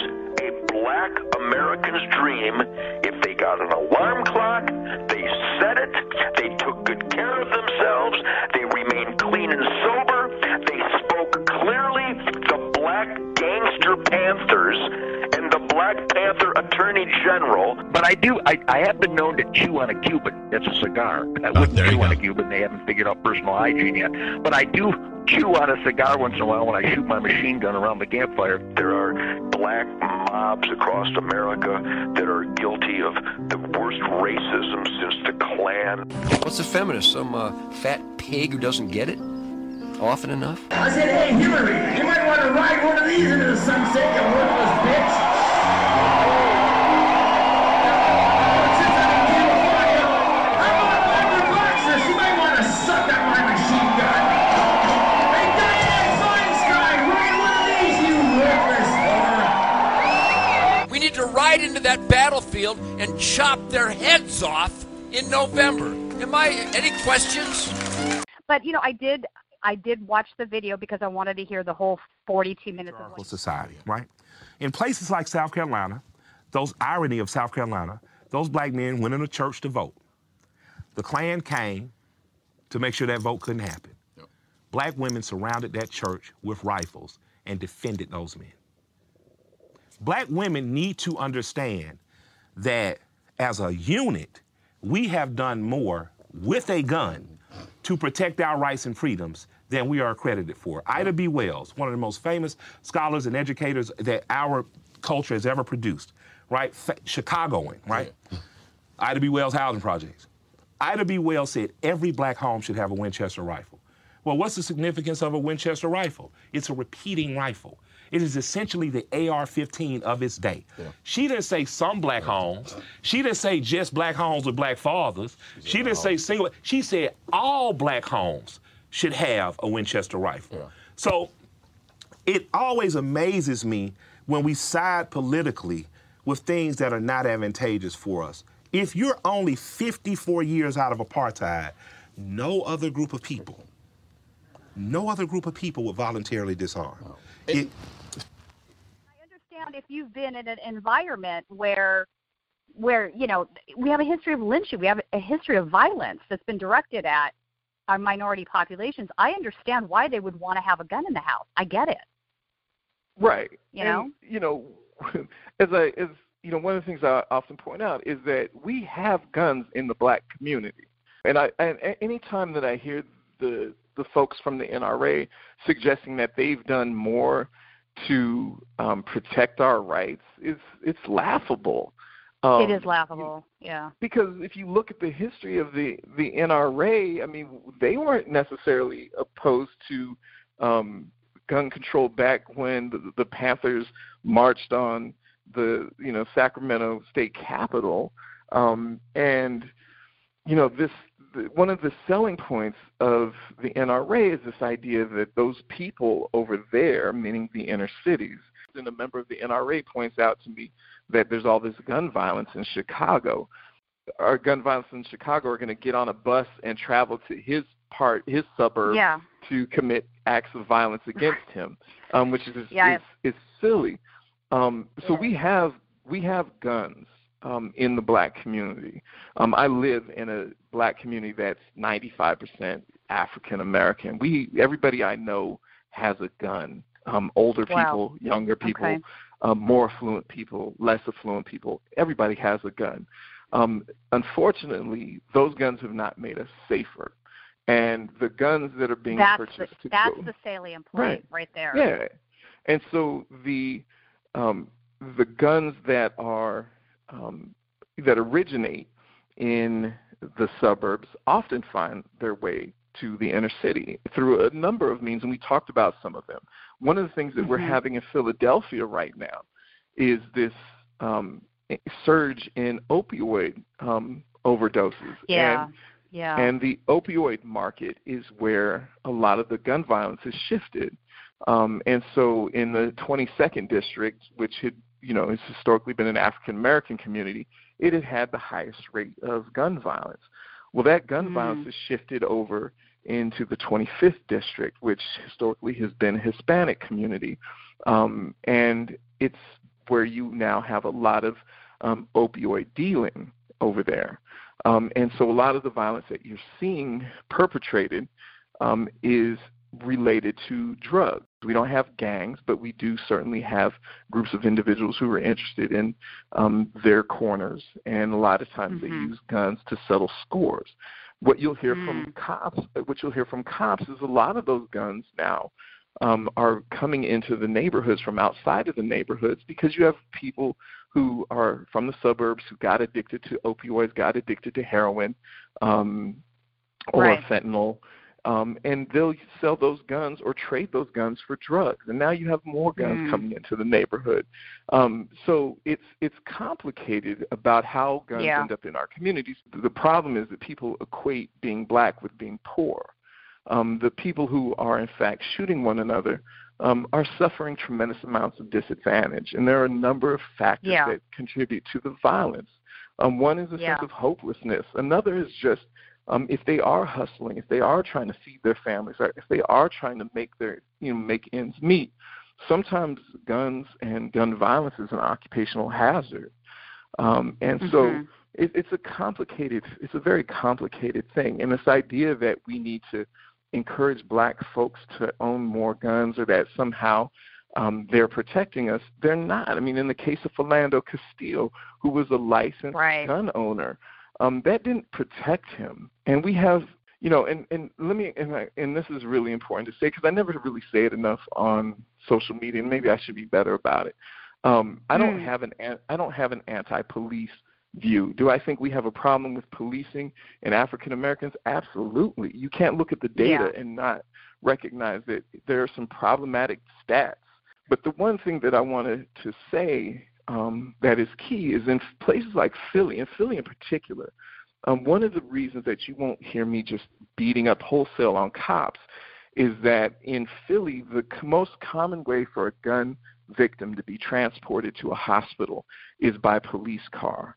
black Americans' dream. If they got an alarm clock, they set it, they took good care of themselves, they remained clean and sober, they spoke clearly. The Black Gangster Panthers and the Black Panther Attorney General. But I have been known to chew on a Cuban. That's a cigar. I wouldn't chew on a Cuban. They haven't figured out personal hygiene yet. But I do chew on a cigar once in a while when I shoot my machine gun around the campfire. There are black mobs across America that are guilty of the worst racism since the Klan. What's a feminist? Some fat pig who doesn't get it often enough? I said, hey, Hillary, you might want to ride one of these into the sunset, you worthless bitch. Right into that battlefield and chop their heads off in November. Any questions? But I did watch the video because I wanted to hear the whole 42 minutes of what society, right? In places like South Carolina, those irony of South Carolina, those black men went in a church to vote. The Klan came to make sure that vote couldn't happen. Yep. Black women surrounded that church with rifles and defended those men. Black women need to understand that as a unit, we have done more with a gun to protect our rights and freedoms than we are accredited for. Ida B. Wells, one of the most famous scholars and educators that our culture has ever produced, right? Chicagoan, right? Yeah. Ida B. Wells' housing projects. Ida B. Wells said every black home should have a Winchester rifle. Well, what's the significance of a Winchester rifle? It's a repeating rifle. It is essentially the AR-15 of its day. Yeah. She didn't say some black homes. She didn't say just black homes with black fathers. She didn't say single. She said all black homes should have a Winchester rifle. Yeah. So it always amazes me when we side politically with things that are not advantageous for us. If you're only 54 years out of apartheid, no other group of people would voluntarily disarm. Wow. I understand if you've been in an environment where you know, we have a history of lynching, we have a history of violence that's been directed at our minority populations. I understand why they would want to have a gun in the house. I get it. Right. You know, as one of the things I often point out is that we have guns in the black community, and any time that I hear the folks from the NRA suggesting that they've done more to protect our rights, it's laughable. It is laughable, yeah. Because if you look at the history of the NRA, I mean, they weren't necessarily opposed to gun control back when the Panthers marched on the Sacramento state capitol, and one of the selling points of the NRA is this idea that those people over there, meaning the inner cities, and a member of the NRA points out to me that there's all this gun violence in Chicago. Our gun violence in Chicago are going to get on a bus and travel to his suburb to commit acts of violence against him, which is it's silly. So we have guns in the black community. I live in a black community that's 95% African American. Everybody I know has a gun. Older people, younger people, more affluent people, less affluent people. Everybody has a gun. Unfortunately, those guns have not made us safer. And the guns that are being purchased that's the salient point right there. Yeah. And so the guns that are that originate in the suburbs often find their way to the inner city through a number of means, and we talked about some of them. One of the things that we're having in Philadelphia right now is this surge in opioid overdoses. And the opioid market is where a lot of the gun violence has shifted. And so in the 22nd district, which had has historically been an African-American community, it had the highest rate of gun violence. Well, that gun violence has shifted over into the 25th district, which historically has been a Hispanic community. And it's where you now have a lot of opioid dealing over there. And so a lot of the violence that you're seeing perpetrated is related to drugs. We don't have gangs, but we do certainly have groups of individuals who are interested in their corners, and a lot of times they use guns to settle scores. What you'll hear from cops, is a lot of those guns now are coming into the neighborhoods from outside of the neighborhoods, because you have people who are from the suburbs who got addicted to opioids, got addicted to heroin or fentanyl. And they'll sell those guns or trade those guns for drugs, and now you have more guns coming into the neighborhood. So it's complicated about how guns end up in our communities. The problem is that people equate being black with being poor. The people who are in fact shooting one another are suffering tremendous amounts of disadvantage, and there are a number of factors that contribute to the violence. One is a sense of hopelessness. Another is just if they are hustling, if they are trying to feed their families, or if they are trying to make their make ends meet, sometimes guns and gun violence is an occupational hazard, and so it's a very complicated thing. And this idea that we need to encourage black folks to own more guns, or that somehow they're protecting us, they're not. I mean, in the case of Philando Castile, who was a licensed gun owner. That didn't protect him. And we have, and this is really important to say, because I never really say it enough on social media, and maybe I should be better about it. I don't have an anti-police view. Do I think we have a problem with policing in African Americans? Absolutely. You can't look at the data and not recognize that there are some problematic stats. But the one thing that I wanted to say that is key is in places like Philly, and Philly in particular, one of the reasons that you won't hear me just beating up wholesale on cops is that in Philly, the most common way for a gun victim to be transported to a hospital is by police car.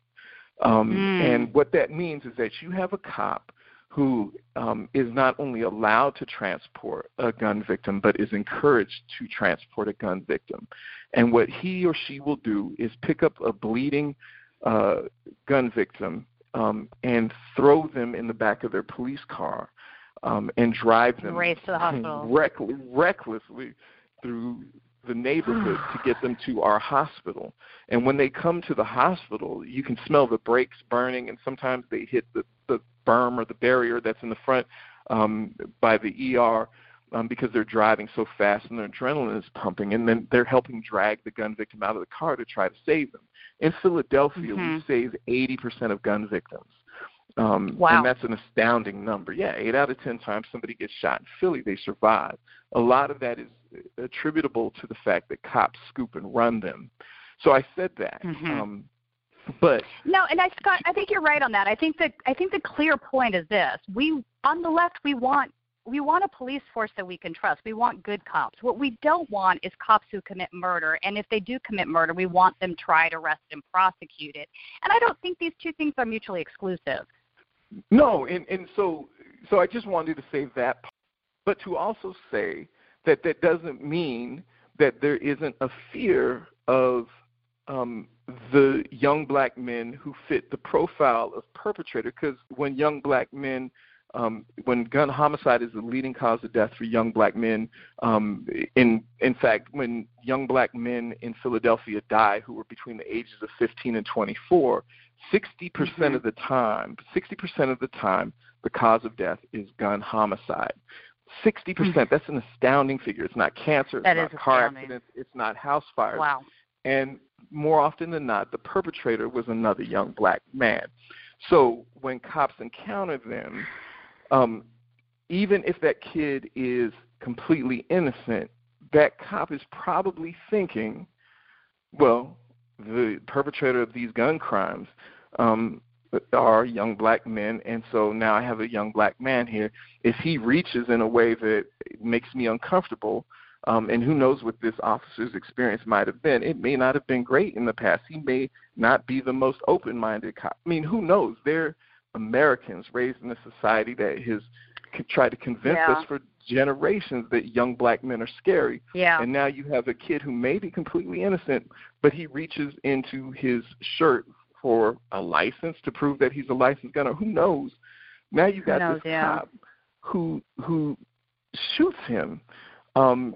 And what that means is that you have a cop who is not only allowed to transport a gun victim, but is encouraged to transport a gun victim. And what he or she will do is pick up a bleeding gun victim and throw them in the back of their police car and drive them to the hospital. Recklessly through the neighborhood to get them to our hospital. And when they come to the hospital, you can smell the brakes burning, and sometimes they hit the berm or the barrier that's in the front by the ER because they're driving so fast and their adrenaline is pumping, and then they're helping drag the gun victim out of the car to try to save them. In Philadelphia, we save 80% of gun victims. And that's an astounding number. 8 out of 10 times somebody gets shot in Philly, they survive. A lot of that is attributable to the fact that cops scoop and run them. So I said that. But no, and Scott, I think you're right on that. I think the clear point is this: we on the left, we want a police force that we can trust. We want good cops. What we don't want is cops who commit murder. And if they do commit murder, we want them tried, arrested, and prosecuted. And I don't think these two things are mutually exclusive. No, and so I just wanted to say that, but to also say that that doesn't mean that there isn't a fear of the young black men who fit the profile of perpetrator, because when young black men, when gun homicide is the leading cause of death for young black men, in fact, when young black men in Philadelphia die who were between the ages of 15 and 24, 60% of the time, the cause of death is gun homicide. 60%, that's an astounding figure. It's not cancer, it's not car accidents, it's not house fires. Wow. And more often than not, the perpetrator was another young black man. So when cops encounter them, even if that kid is completely innocent, that cop is probably thinking, well, the perpetrator of these gun crimes are young black men, and so now I have a young black man here. If he reaches in a way that makes me uncomfortable, and who knows what this officer's experience might have been. It may not have been great in the past. He may not be the most open-minded cop. I mean, who knows? They're Americans raised in a society that has tried to convince us for generations that young black men are scary. Yeah. And now you have a kid who may be completely innocent, but he reaches into his shirt for a license to prove that he's a licensed gunner. Who knows? Now you've got this cop who shoots him.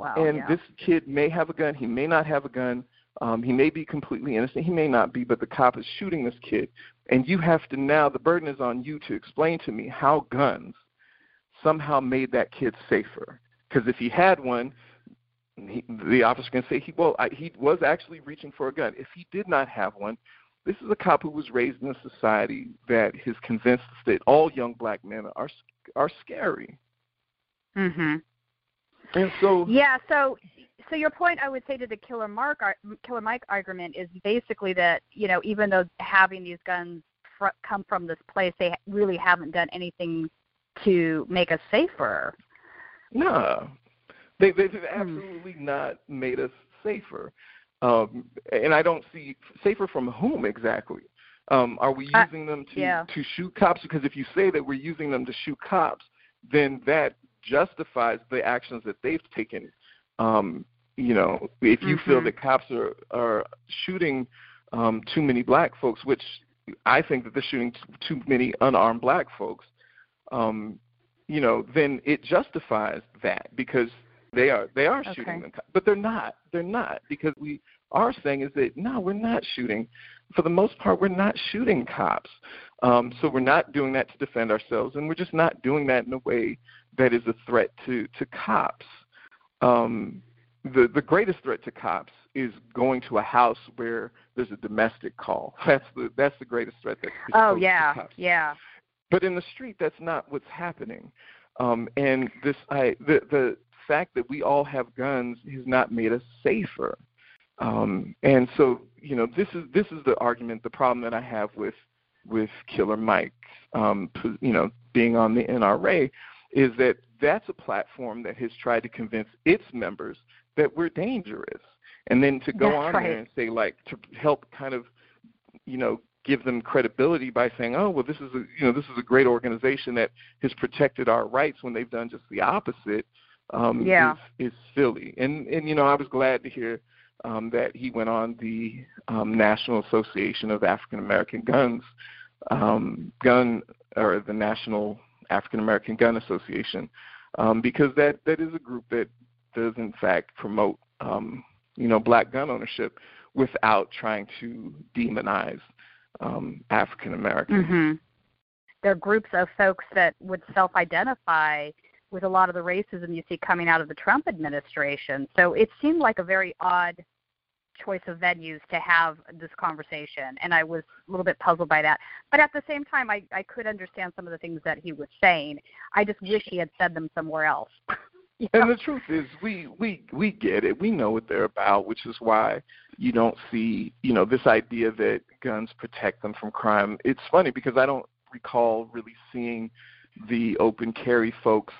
This kid may have a gun. He may not have a gun. He may be completely innocent. He may not be, but the cop is shooting this kid. And you have to now, the burden is on you to explain to me how guns somehow made that kid safer. Because if he had one, the officer can say, he was actually reaching for a gun. If he did not have one, this is a cop who was raised in a society that is convinced that all young black men are scary. Mm-hmm. And so, so your point, I would say, to the Killer Mike argument is basically that, you know, even though having these guns come from this place, they really haven't done anything to make us safer. No, they've absolutely not made us safer. And I don't see safer from whom exactly. Are we using them to shoot cops? Because if you say that we're using them to shoot cops, then that justifies the actions that they've taken. If you feel that cops are shooting too many black folks, which I think that they're shooting too many unarmed black folks, then it justifies that because they are shooting them, but they're not because we are saying is that no, we're not shooting. For the most part, we're not shooting cops. So we're not doing that to defend ourselves, and we're just not doing that in a way that is a threat to cops. the greatest threat to cops is going to a house where there's a domestic call. That's the greatest threat that is to cops. Yeah. But in the street, that's not what's happening. And this, the fact that we all have guns has not made us safer. And so, you know, this is the argument, the problem that I have with Killer Mike, you know, being on the NRA, is that that's a platform that has tried to convince its members that we're dangerous. And then to go there and say, like, to help kind of, you know, give them credibility by saying, oh, well, this is a great organization that has protected our rights when they've done just the opposite, is silly. And, you know, I was glad to hear that he went on the National Association of African American Guns, or the National African American Gun Association, because that is a group that does in fact promote, you know, black gun ownership without trying to demonize African Americans. Mm-hmm. There are groups of folks that would self-identify with a lot of the racism you see coming out of the Trump administration. So it seemed like a very odd choice of venues to have this conversation, and I was a little bit puzzled by that. But at the same time, I could understand some of the things that he was saying. I just wish he had said them somewhere else. And the truth is, we get it. We know what they're about, which is why you don't see, you know, this idea that guns protect them from crime. It's funny because I don't recall really seeing the open carry folks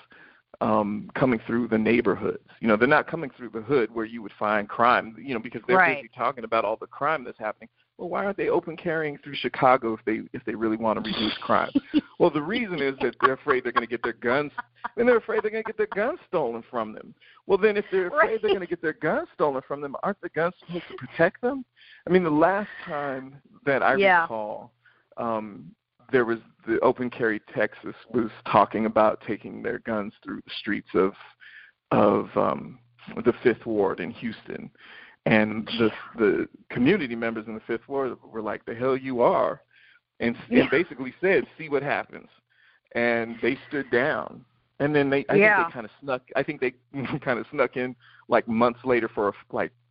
coming through the neighborhoods. You know, they're not coming through the hood where you would find crime, you know, because they're busy talking about all the crime that's happening. Well, why aren't they open carrying through Chicago if they really want to reduce crime? Well, the reason is that they're afraid they're going to get their guns, and they're afraid they're going to get their guns stolen from them. Well, then if they're afraid they're going to get their guns stolen from them, aren't the guns supposed to protect them? I mean, the last time that I recall, there was the Open Carry Texas was talking about taking their guns through the streets of the Fifth Ward in Houston. And the community members in the Fifth Ward were like, the hell you are, and basically said, see what happens. And they stood down. And then I think they kind of snuck in like months later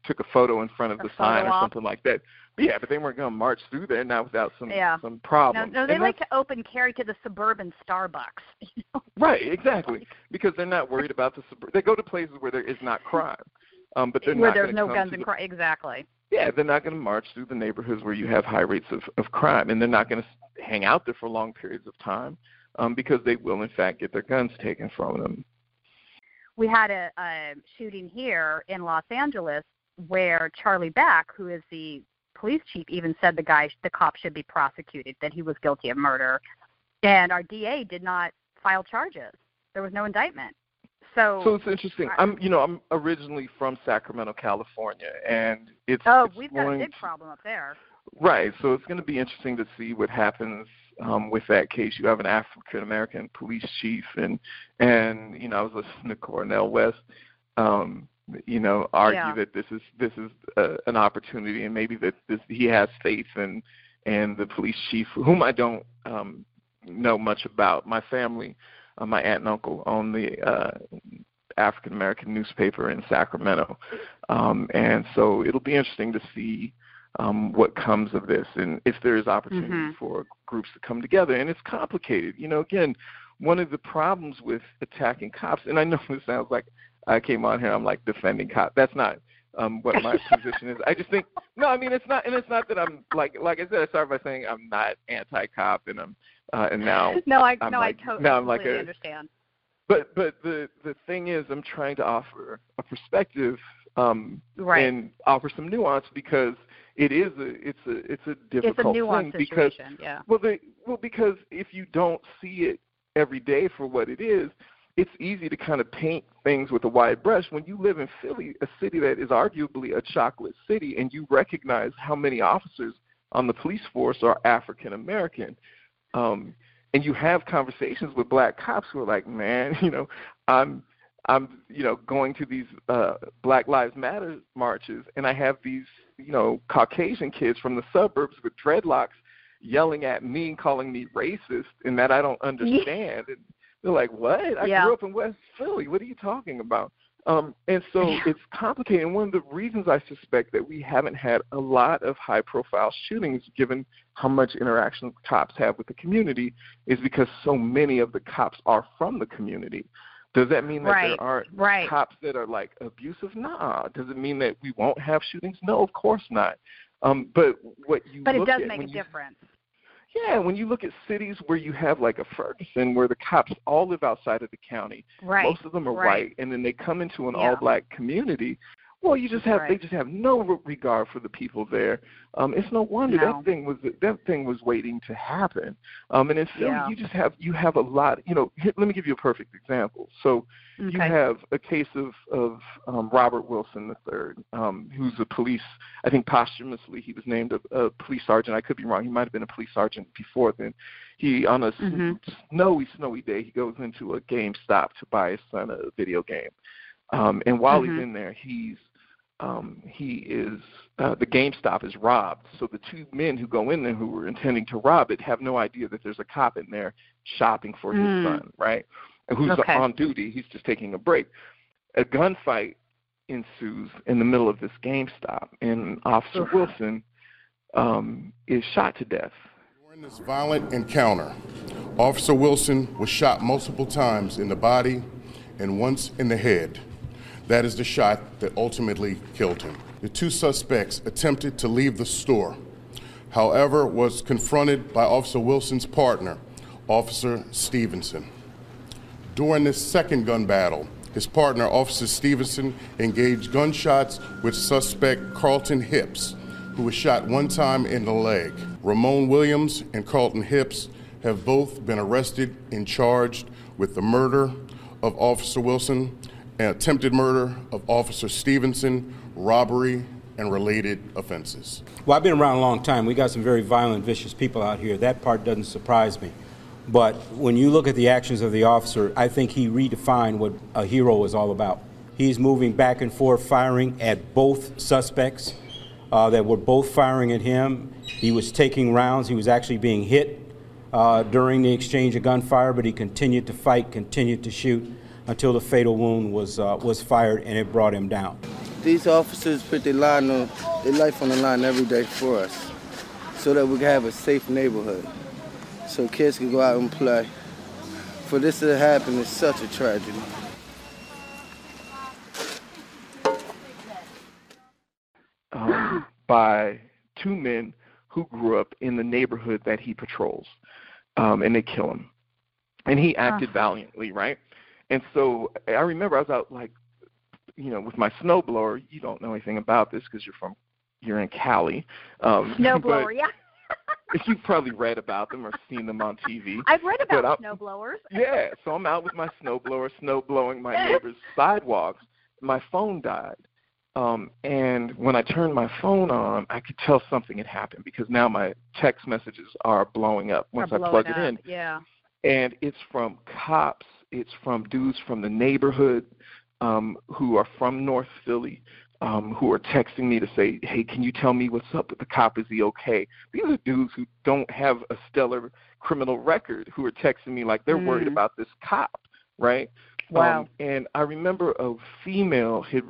took a photo in front of the sign or something like that. But yeah, but they weren't going to march through there now without some problem. No, they like to open carry to the suburban Starbucks. You know? Right, exactly, because they're not worried about they go to places where there is not crime. But they're where not there's no guns and crime, exactly. Yeah, they're not going to march through the neighborhoods where you have high rates of crime, and they're not going to hang out there for long periods of time because they will, in fact, get their guns taken from them. We had a shooting here in Los Angeles where Charlie Back, who is the police chief, even said the cop should be prosecuted, that he was guilty of murder. And our DA did not file charges. There was no indictment. So it's interesting. I'm originally from Sacramento, California, and it's we've got a big problem up there. Right. So it's going to be interesting to see what happens with that case. You have an African American police chief, and you know, I was listening to Cornel West, you know, argue that this is an opportunity, and maybe that he has faith and the police chief, whom I don't know much about. My family. My aunt and uncle own the African-American newspaper in Sacramento. And so it'll be interesting to see what comes of this and if there is opportunity for groups to come together. And it's complicated. You know, again, one of the problems with attacking cops, and I know this sounds like I came on here, I'm like defending cops. That's not what my position is. I just think, it's not, and it's not that I'm, like I said, I started by saying I'm not anti-cop and I'm, and now I totally understand. But the thing is, I'm trying to offer a perspective and offer some nuance because it's a difficult thing because situation, because if you don't see it every day for what it is, it's easy to kind of paint things with a wide brush. When you live in Philly, a city that is arguably a chocolate city, and you recognize how many officers on the police force are African American. And you have conversations with black cops who are like, man, you know, I'm, you know, going to these Black Lives Matter marches, and I have these, you know, Caucasian kids from the suburbs with dreadlocks yelling at me and calling me racist, and that I don't understand. And they're like, what? I grew up in West Philly. What are you talking about? And so it's complicated. And one of the reasons I suspect that we haven't had a lot of high-profile shootings, given how much interaction cops have with the community, is because so many of the cops are from the community. Does that mean that there aren't cops that are, like, abusive? Nah. Does it mean that we won't have shootings? No, of course not. But it does make a difference. Yeah, when you look at cities where you have like a Ferguson, where the cops all live outside of the county, most of them are white, and then they come into an all-black community. Well, you just have they just have no regard for the people there. It's no wonder that thing was waiting to happen. And it's you just have a lot. You know, let me give you a perfect example. So you have a case of Robert Wilson III, who's a police. I think posthumously he was named a police sergeant. I could be wrong. He might have been a police sergeant before then. He on a snowy day, he goes into a GameStop to buy his son a video game, and while he's in there, the GameStop is robbed. So the two men who go in there who were intending to rob it have no idea that there's a cop in there shopping for his son, right? Who's on duty. He's just taking a break. A gunfight ensues in the middle of this GameStop, and Officer Wilson is shot to death. During this violent encounter, Officer Wilson was shot multiple times in the body and once in the head. That is the shot that ultimately killed him. The two suspects attempted to leave the store, however, was confronted by Officer Wilson's partner, Officer Stevenson. During this second gun battle, his partner, Officer Stevenson, engaged gunshots with suspect Carlton Hips, who was shot one time in the leg. Ramon Williams and Carlton Hips have both been arrested and charged with the murder of Officer Wilson, and attempted murder of Officer Stevenson, robbery, and related offenses. Well, I've been around a long time. We got some very violent, vicious people out here. That part doesn't surprise me. But when you look at the actions of the officer, I think he redefined what a hero is all about. He's moving back and forth, firing at both suspects that were both firing at him. He was taking rounds. He was actually being hit during the exchange of gunfire, but he continued to fight, continued to shoot, until the fatal wound was fired and it brought him down. These officers put their life on the line every day for us so that we can have a safe neighborhood, so kids can go out and play. For this to happen is such a tragedy. By two men who grew up in the neighborhood that he patrols, and they kill him. And he acted valiantly, right? And so I remember I was out, like, you know, with my snowblower. You don't know anything about this because you're in Cali. Snowblower, yeah. You've probably read about them or seen them on TV. I've read about snowblowers. Yeah, so I'm out with my snowblower, snowblowing my neighbor's sidewalks. My phone died. And when I turned my phone on, I could tell something had happened because now my text messages are blowing up once I plug it in. Yeah. And it's from cops. It's from dudes from the neighborhood who are from North Philly, who are texting me to say, hey, can you tell me what's up with the cop? Is he okay? These are dudes who don't have a stellar criminal record who are texting me like they're worried about this cop, right? Wow. And I remember a female who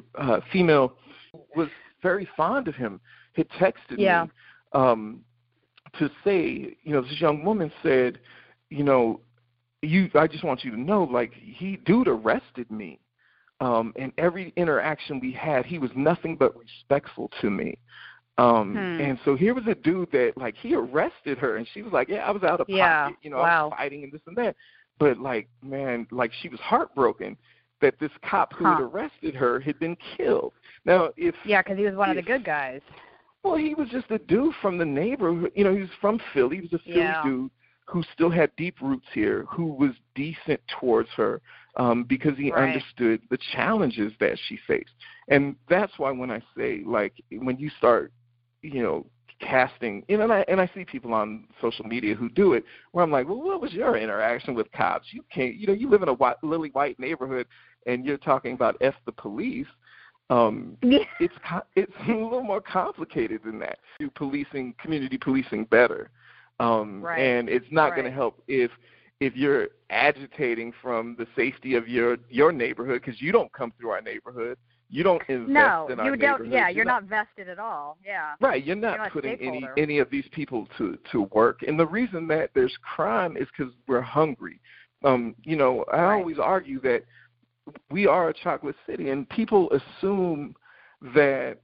was very fond of him, had texted me to say, you know, this young woman said, you know, I just want you to know, like, dude arrested me, and every interaction we had, he was nothing but respectful to me. And so here was a dude that, like, he arrested her, and she was like, yeah, I was out of pocket, you know, I was fighting and this and that. But, like, man, like, she was heartbroken that this cop who had arrested her had been killed. Now, because he was one of the good guys. Well, he was just a dude from the neighborhood. You know, he was from Philly. He was a Philly dude who still had deep roots here, who was decent towards her because he understood the challenges that she faced. And that's why when I say, like, when you start, you know, casting, you know, and I see people on social media who do it, where I'm like, well, what was your interaction with cops? You can't, you know, you live in a lily white neighborhood and you're talking about F the police. It's a little more complicated than that. Community policing better. And it's not going to help if if you're agitating from the safety of your neighborhood, because you don't come through our neighborhood, you don't invest in our neighborhood. Yeah, you're not vested at all. Yeah. Right, you're not putting any of these people to work. And the reason that there's crime is because we're hungry. I always argue that we are a chocolate city, and people assume that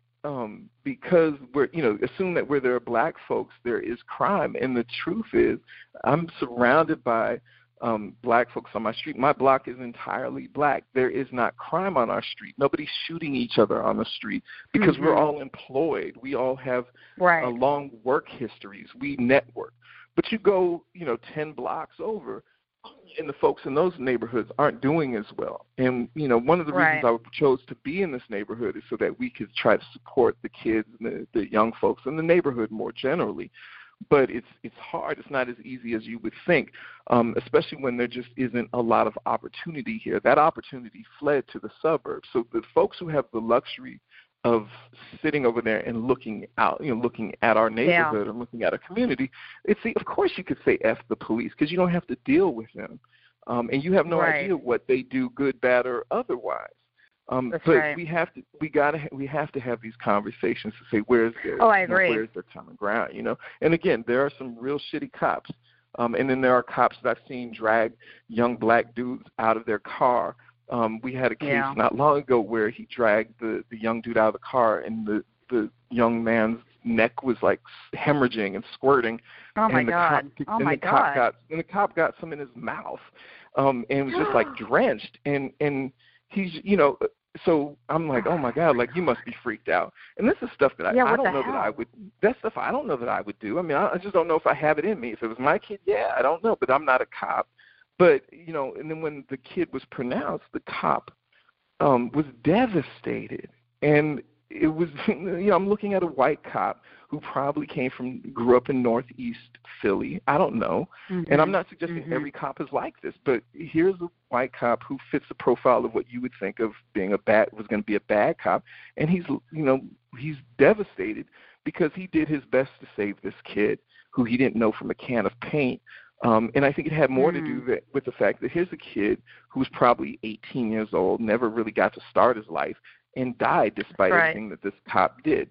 because we're, assume that where there are black folks, there is crime. And the truth is, I'm surrounded by black folks on my street. My block is entirely black. There is not crime on our street. Nobody's shooting each other on the street because we're all employed. We all have long work histories. We network. But you go, 10 blocks over, and the folks in those neighborhoods aren't doing as well. And, one of the reasons I chose to be in this neighborhood is so that we could try to support the kids and the young folks in the neighborhood more generally. But it's hard. It's not as easy as you would think, especially when there just isn't a lot of opportunity here. That opportunity fled to the suburbs. So the folks who have the luxury of sitting over there and looking out, looking at our neighborhood and looking at our community, of course you could say F the police because you don't have to deal with them. And you have no idea what they do, good, bad, or otherwise. But we have to have these conversations to say where is their where is their common ground, And again, there are some real shitty cops, and then there are cops that I've seen drag young black dudes out of their car. We had a case not long ago where he dragged the young dude out of the car, and the young man's neck was like hemorrhaging and squirting. And the cop got some in his mouth, and was just like drenched. And he's, so I'm like, oh my God, like you must be freaked out. And this is stuff that I don't know that I would, that's stuff I don't know that I would do. I mean, I just don't know if I have it in me. If it was my kid, I don't know, but I'm not a cop. But, and then when the kid was pronounced, the cop was devastated. And it was, I'm looking at a white cop who probably grew up in Northeast Philly. I don't know. Mm-hmm. And I'm not suggesting every cop is like this, but here's a white cop who fits the profile of what you would think of being was going to be a bad cop. And he's, he's devastated because he did his best to save this kid who he didn't know from a can of paint. And I think it had more to do with the fact that here's a kid who was probably 18 years old, never really got to start his life, and died despite everything that this cop did.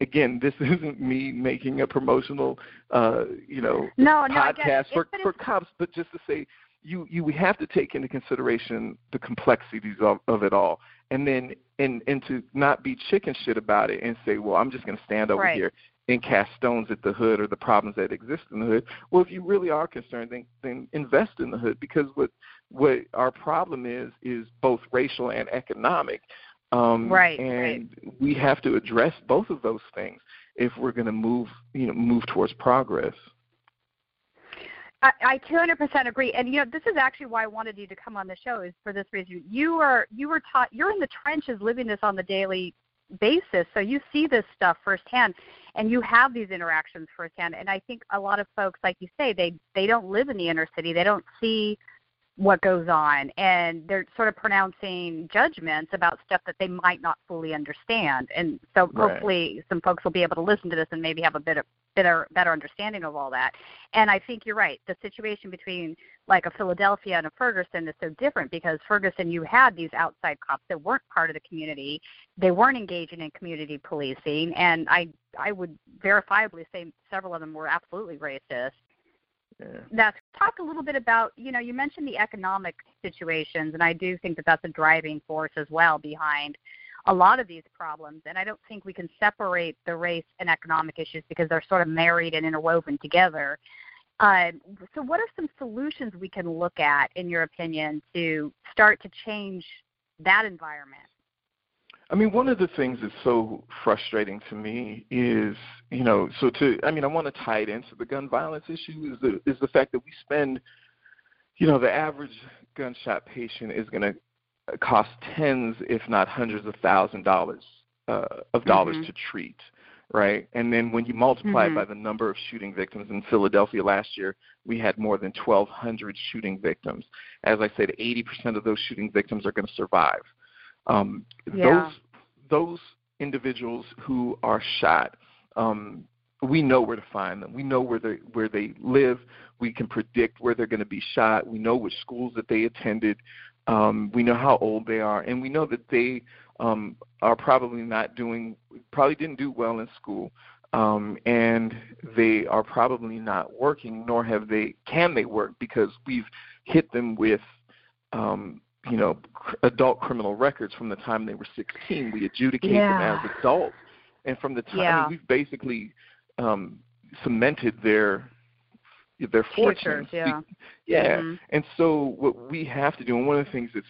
Again, this isn't me making a promotional, podcast for cops, but just to say we have to take into consideration the complexities of it all, and then and to not be chicken shit about it and say, well, I'm just going to stand over here and cast stones at the hood or the problems that exist in the hood. Well, if you really are concerned, then invest in the hood, because what our problem is both racial and economic. We have to address both of those things if we're going to move towards progress. I 200% agree, and this is actually why I wanted you to come on the show, is for this reason. You were taught, you're in the trenches living this on the daily basis, so you see this stuff firsthand, and you have these interactions firsthand. And I think a lot of folks, like you say, they don't live in the inner city, they don't see what goes on, and they're sort of pronouncing judgments about stuff that they might not fully understand. And so hopefully some folks will be able to listen to this and maybe have a better understanding of all that. And I think you're right. The situation between like a Philadelphia and a Ferguson is so different, because Ferguson, you had these outside cops that weren't part of the community. They weren't engaging in community policing. And I would verifiably say several of them were absolutely racist. Yeah. Talk a little bit about, you mentioned the economic situations, and I do think that that's a driving force as well behind a lot of these problems. And I don't think we can separate the race and economic issues, because they're sort of married and interwoven together. So what are some solutions we can look at, in your opinion, to start to change that environment? I mean, one of the things that's so frustrating to me is, I want to tie it into the gun violence issue, is the fact that we spend, the average gunshot patient is going to cost tens, if not hundreds of $1,000s to treat, right? And then when you multiply it by the number of shooting victims in Philadelphia last year, we had more than 1,200 shooting victims. As I said, 80% of those shooting victims are going to survive. Those individuals who are shot we know where to find them. We know where they live. We can predict where they're going to be shot. We know which schools that they attended. We know how old they are, and we know that they are probably didn't do well in school, and they are probably not working, nor have they can they work, because we've hit them with adult criminal records from the time they were 16. We adjudicate them as adults, and from the time we've basically cemented their fortunes. Mm-hmm. And so what we have to do, and one of the things that's,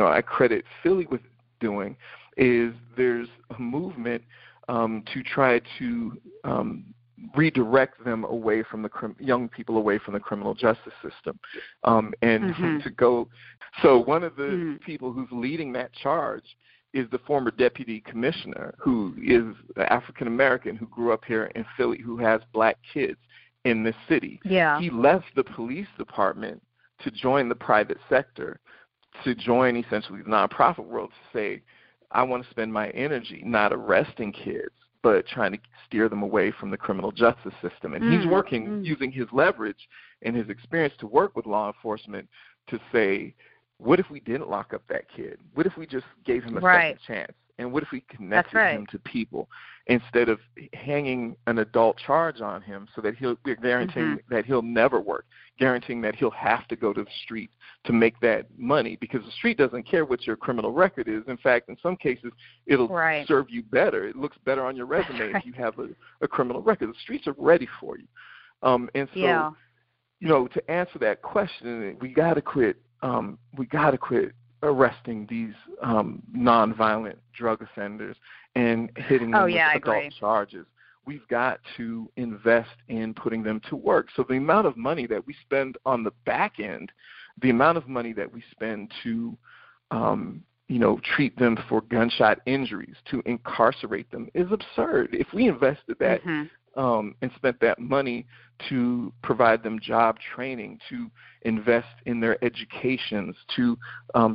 I credit Philly with doing, is there's a movement to try to redirect them away from the young people away from the criminal justice system, and mm-hmm. to go. So one of the mm-hmm. people who's leading that charge is the former deputy commissioner, who is African American, who grew up here in Philly, who has black kids in this city. Yeah. He left the police department to join the private sector, to join essentially the nonprofit world, to say, I want to spend my energy not arresting kids, but trying to steer them away from the criminal justice system. And mm-hmm. he's working mm-hmm. using his leverage and his experience to work with law enforcement to say, what if we didn't lock up that kid? What if we just gave him a second chance? And what if we connected him to people instead of hanging an adult charge on him, so that we're guaranteeing mm-hmm. that he'll never work, guaranteeing that he'll have to go to the street to make that money, because the street doesn't care what your criminal record is. In fact, in some cases, it'll serve you better. It looks better on your resume if you have a criminal record. The streets are ready for you. And so, to answer that question, we got to quit. We got to quit arresting these nonviolent drug offenders and hitting them with adult charges. We've got to invest in putting them to work. So the amount of money that we spend on the back end, the amount of money that we spend to, treat them for gunshot injuries, to incarcerate them, is absurd. If we invested that mm-hmm. And spent that money to provide them job training, to invest in their educations, to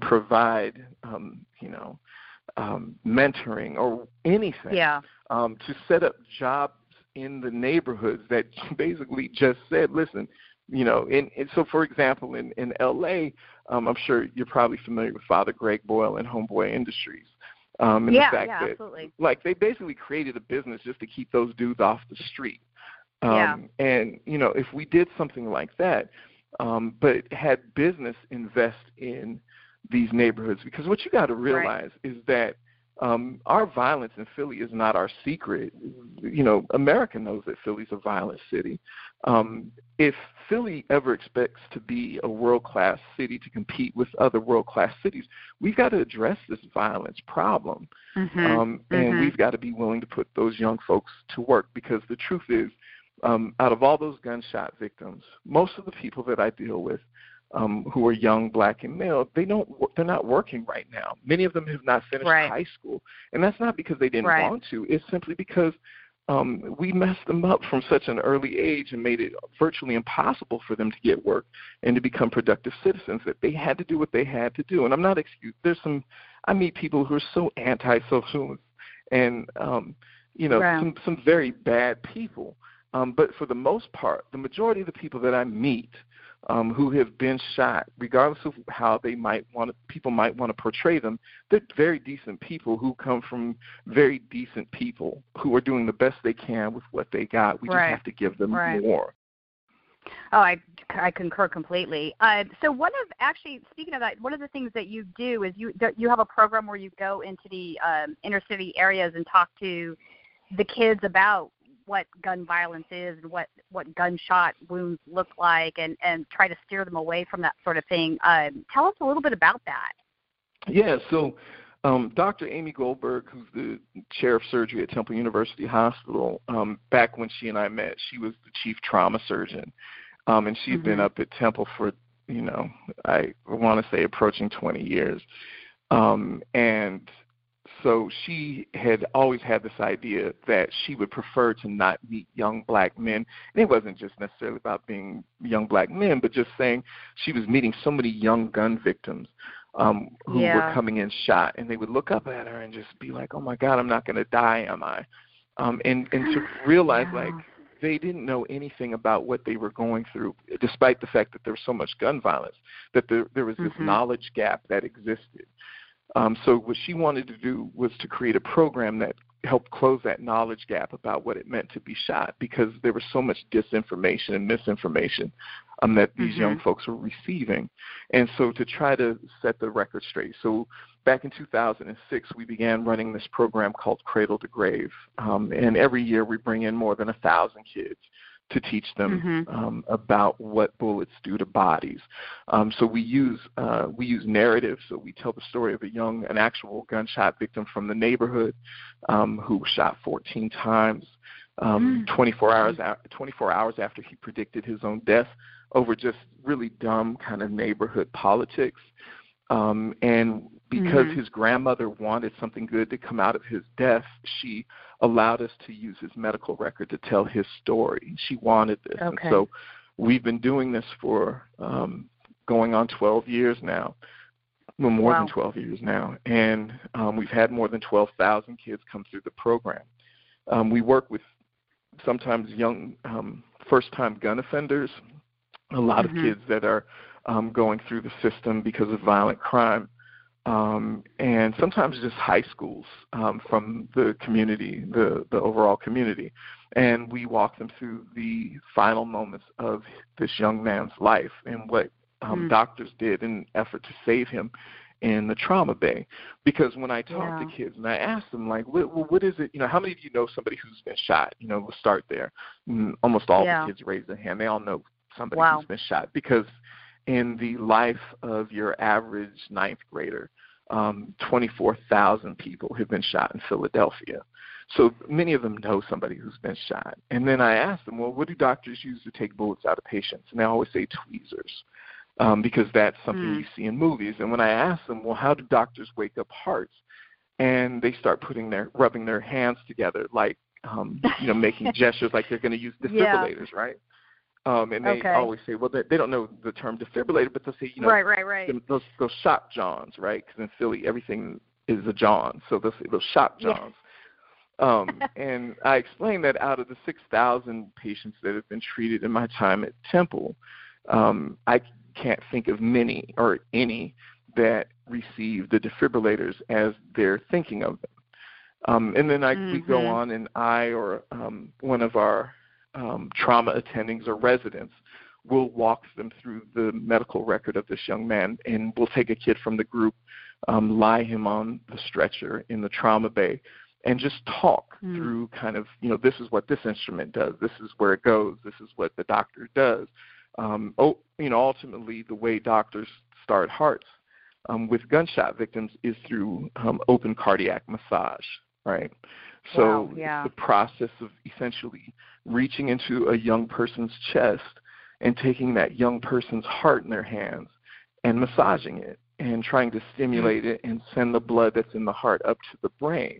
provide, mentoring or anything, to set up jobs in the neighborhoods that basically just said, listen, so for example, in L.A., I'm sure you're probably familiar with Father Greg Boyle and Homeboy Industries. The fact that, absolutely. Like, they basically created a business just to keep those dudes off the street. And, if we did something like that, but had business invest in these neighborhoods, because what you got to realize is that our violence in Philly is not our secret. America knows that Philly's a violent city. If Philly ever expects to be a world-class city, to compete with other world-class cities, we've got to address this violence problem. Mm-hmm. And we've got to be willing to put those young folks to work, because the truth is, out of all those gunshot victims, most of the people that I deal with who are young, black, and male, they're not working right now. Many of them have not finished high school. And that's not because they didn't want to. It's simply because we messed them up from such an early age and made it virtually impossible for them to get work and to become productive citizens, that they had to do what they had to do. And I'm not excused. I meet people who are so anti-social and, some very bad people. But for the most part, the majority of the people that I meet who have been shot, regardless of how people might want to portray them, they're very decent people who come from very decent people who are doing the best they can with what they got. We just have to give them more. Oh, I concur completely. So speaking of that, one of the things that you do is you have a program where you go into the inner city areas and talk to the kids about what gun violence is and what gunshot wounds look like, and try to steer them away from that sort of thing. Tell us a little bit about that. Yeah, so Dr. Amy Goldberg, who's the chair of surgery at Temple University Hospital, back when she and I met, she was the chief trauma surgeon, and she'd mm-hmm. been up at Temple for, I want to say approaching 20 years. And so she had always had this idea that she would prefer to not meet young black men. And it wasn't just necessarily about being young black men, but just saying she was meeting so many young gun victims who were coming in shot. And they would look up at her and just be like, oh, my God, I'm not going to die, am I? And to realize, they didn't know anything about what they were going through, despite the fact that there was so much gun violence, that there was this knowledge gap that existed. So what she wanted to do was to create a program that helped close that knowledge gap about what it meant to be shot, because there was so much disinformation and misinformation that these young folks were receiving. And so to try to set the record straight. So back in 2006, we began running this program called Cradle to Grave. And every year we bring in more than 1,000 kids to teach them about what bullets do to bodies. So we use narratives. So we tell the story of an actual gunshot victim from the neighborhood who was shot 14 times, 24 hours after he predicted his own death, over just really dumb kind of neighborhood politics. And because his grandmother wanted something good to come out of his death, she allowed us to use his medical record to tell his story. She wanted this. Okay. And so we've been doing this for going on 12 years now, well, more than 12 years now. And we've had more than 12,000 kids come through the program. We work with sometimes young first-time gun offenders, a lot of kids that are going through the system because of violent crime. And sometimes just high schools from the community, the overall community. And we walk them through the final moments of this young man's life and what doctors did in an effort to save him in the trauma bay. Because when I talk to kids and I ask them, like, what is it, how many of you know somebody who's been shot? We'll start there. And almost all the kids raise their hand. They all know somebody who's been shot, because in the life of your average ninth grader, 24,000 people have been shot in Philadelphia. So many of them know somebody who's been shot. And then I ask them, well, what do doctors use to take bullets out of patients? And they always say tweezers, because that's something you see in movies. And when I ask them, well, how do doctors wake up hearts? And they start rubbing their hands together, like, making gestures like they're going to use defibrillators, right? And they always say, well, they don't know the term defibrillator, but they'll say, those shop Johns, right? Because in Philly, everything is a John. So they'll say those shop Johns. And I explained that out of the 6,000 patients that have been treated in my time at Temple, I can't think of many or any that receive the defibrillators as they're thinking of them. And then we go on, and I or one of our trauma attendings or residents will walk them through the medical record of this young man, and we'll take a kid from the group, lie him on the stretcher in the trauma bay, and just talk through kind of, this is what this instrument does, this is where it goes, this is what the doctor does. Ultimately, the way doctors start hearts with gunshot victims is through open cardiac massage, right? So it's the process of essentially reaching into a young person's chest and taking that young person's heart in their hands and massaging it and trying to stimulate it and send the blood that's in the heart up to the brain.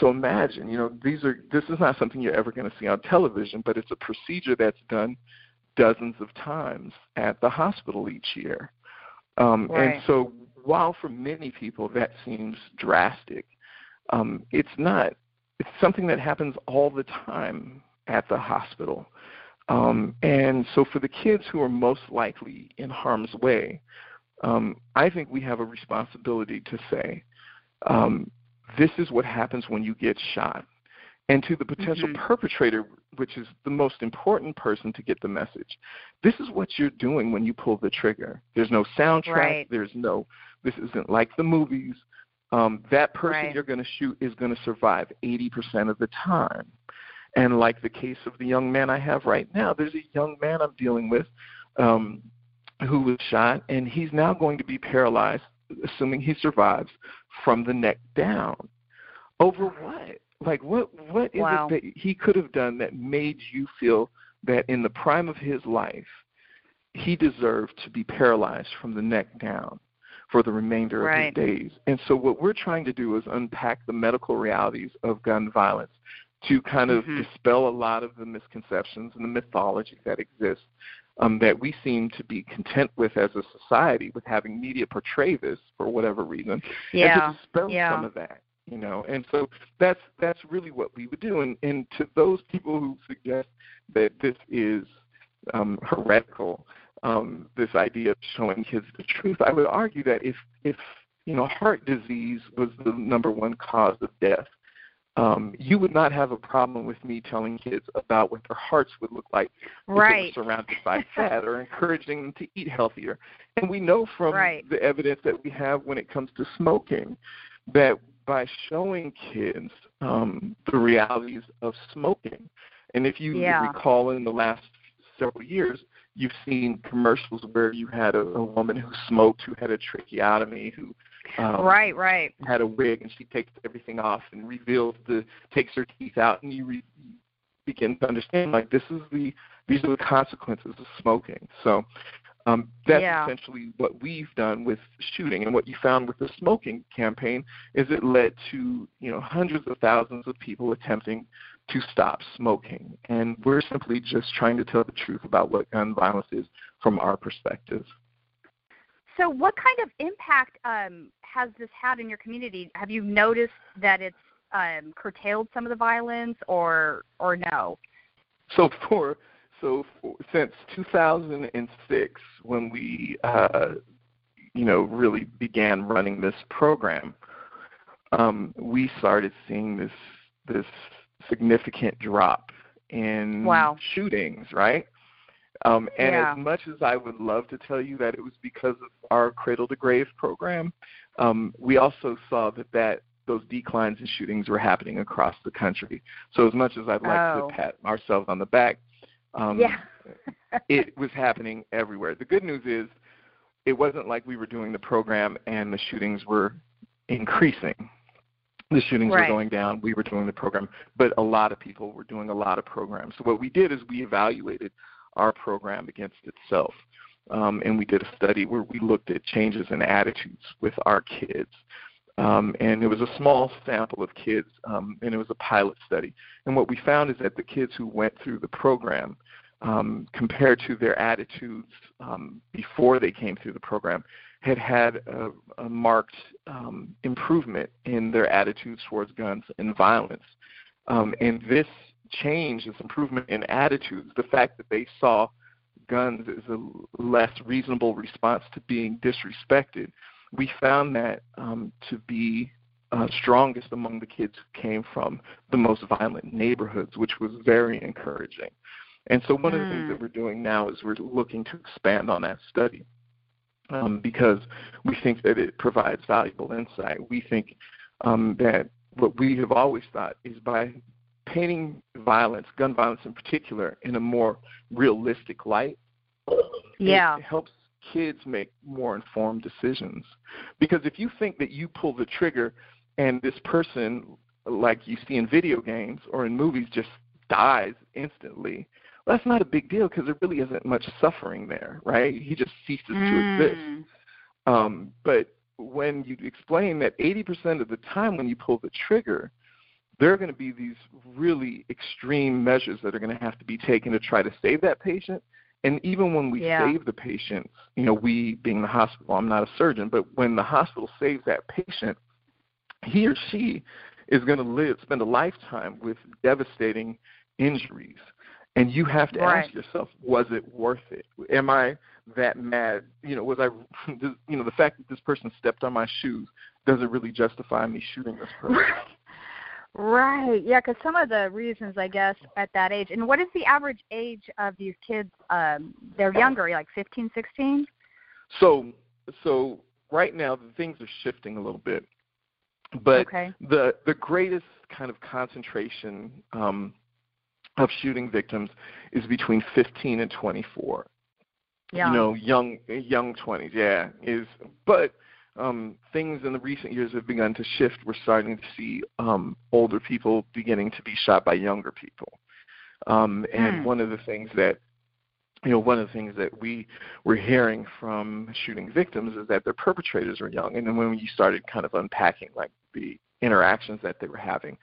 So imagine, this is not something you're ever going to see on television, but it's a procedure that's done dozens of times at the hospital each year. And so while for many people that seems drastic, it's not. It's something that happens all the time at the hospital. And so for the kids who are most likely in harm's way, I think we have a responsibility to say, this is what happens when you get shot. And to the potential perpetrator, which is the most important person to get the message, this is what you're doing when you pull the trigger. There's no soundtrack. This isn't like the movies. That person you're going to shoot is going to survive 80% of the time. And like the case of the young man I have right now, there's a young man I'm dealing with who was shot, and he's now going to be paralyzed, assuming he survives, from the neck down. Over what? Like, what is it that he could have done that made you feel that in the prime of his life, he deserved to be paralyzed from the neck down for the remainder of his days? And so what we're trying to do is unpack the medical realities of gun violence to kind of dispel a lot of the misconceptions and the mythology that exists, that we seem to be content with as a society, with having media portray this for whatever reason, and to dispel some of that. you know. And so that's really what we would do. And to those people who suggest that this is heretical, this idea of showing kids the truth, I would argue that if you know, heart disease was the number one cause of death, you would not have a problem with me telling kids about what their hearts would look like if they were surrounded by fat, or encouraging them to eat healthier. And we know from the evidence that we have when it comes to smoking that by showing kids the realities of smoking, and if you recall in the last several years, you've seen commercials where you had a woman who smoked, who had a tracheotomy, who had a wig, and she takes everything off and reveals takes her teeth out, and you begin to understand, like, these are the consequences of smoking. So that's essentially what we've done with shooting. And what you found with the smoking campaign is it led to, you know, hundreds of thousands of people attempting to stop smoking. And we're simply just trying to tell the truth about what gun violence is from our perspective. So what kind of impact has this had in your community? Have you noticed that it's curtailed some of the violence, or no? Since 2006, when we really began running this program, we started seeing this significant drop in shootings, right? As much as I would love to tell you that it was because of our Cradle to Grave program, we also saw that those declines in shootings were happening across the country. So as much as I'd like to pat ourselves on the back, it was happening everywhere. The good news is it wasn't like we were doing the program and the shootings were increasing. The shootings were going down. We were doing the program. But a lot of people were doing a lot of programs. So what we did is we evaluated our program against itself. And we did a study where we looked at changes in attitudes with our kids. And it was a small sample of kids, and it was a pilot study. And what we found is that the kids who went through the program, compared to their attitudes before they came through the program, had a marked improvement in their attitudes towards guns and violence. And this change, this improvement in attitudes, the fact that they saw guns as a less reasonable response to being disrespected, we found that to be strongest among the kids who came from the most violent neighborhoods, which was very encouraging. And so one of the things that we're doing now is we're looking to expand on that study because we think that it provides valuable insight. We think that what we have always thought is by painting violence, gun violence in particular, in a more realistic light, it helps kids make more informed decisions. Because if you think that you pull the trigger and this person, like you see in video games or in movies, just dies instantly, well, that's not a big deal because there really isn't much suffering there, right? He just ceases to exist. But when you explain that 80% of the time when you pull the trigger, there are going to be these really extreme measures that are going to have to be taken to try to save that patient. And even when we save the patients, you know, we being the hospital, I'm not a surgeon, but when the hospital saves that patient, he or she is going to spend a lifetime with devastating injuries. And you have to ask yourself, was it worth it? Am I that mad? You know, the fact that this person stepped on my shoes, does it really justify me shooting this person? Right, yeah, because some of the reasons, I guess, at that age. And what is the average age of these kids? They're younger, like 15, 16? So right now things are shifting a little bit. But the greatest kind of concentration of shooting victims is between 15 and 24. Yeah. You know, young 20s, but things in the recent years have begun to shift. We're starting to see older people beginning to be shot by younger people. And one of the things that we were hearing from shooting victims is that their perpetrators are young. And then when you started kind of unpacking, like, the interactions that they were having,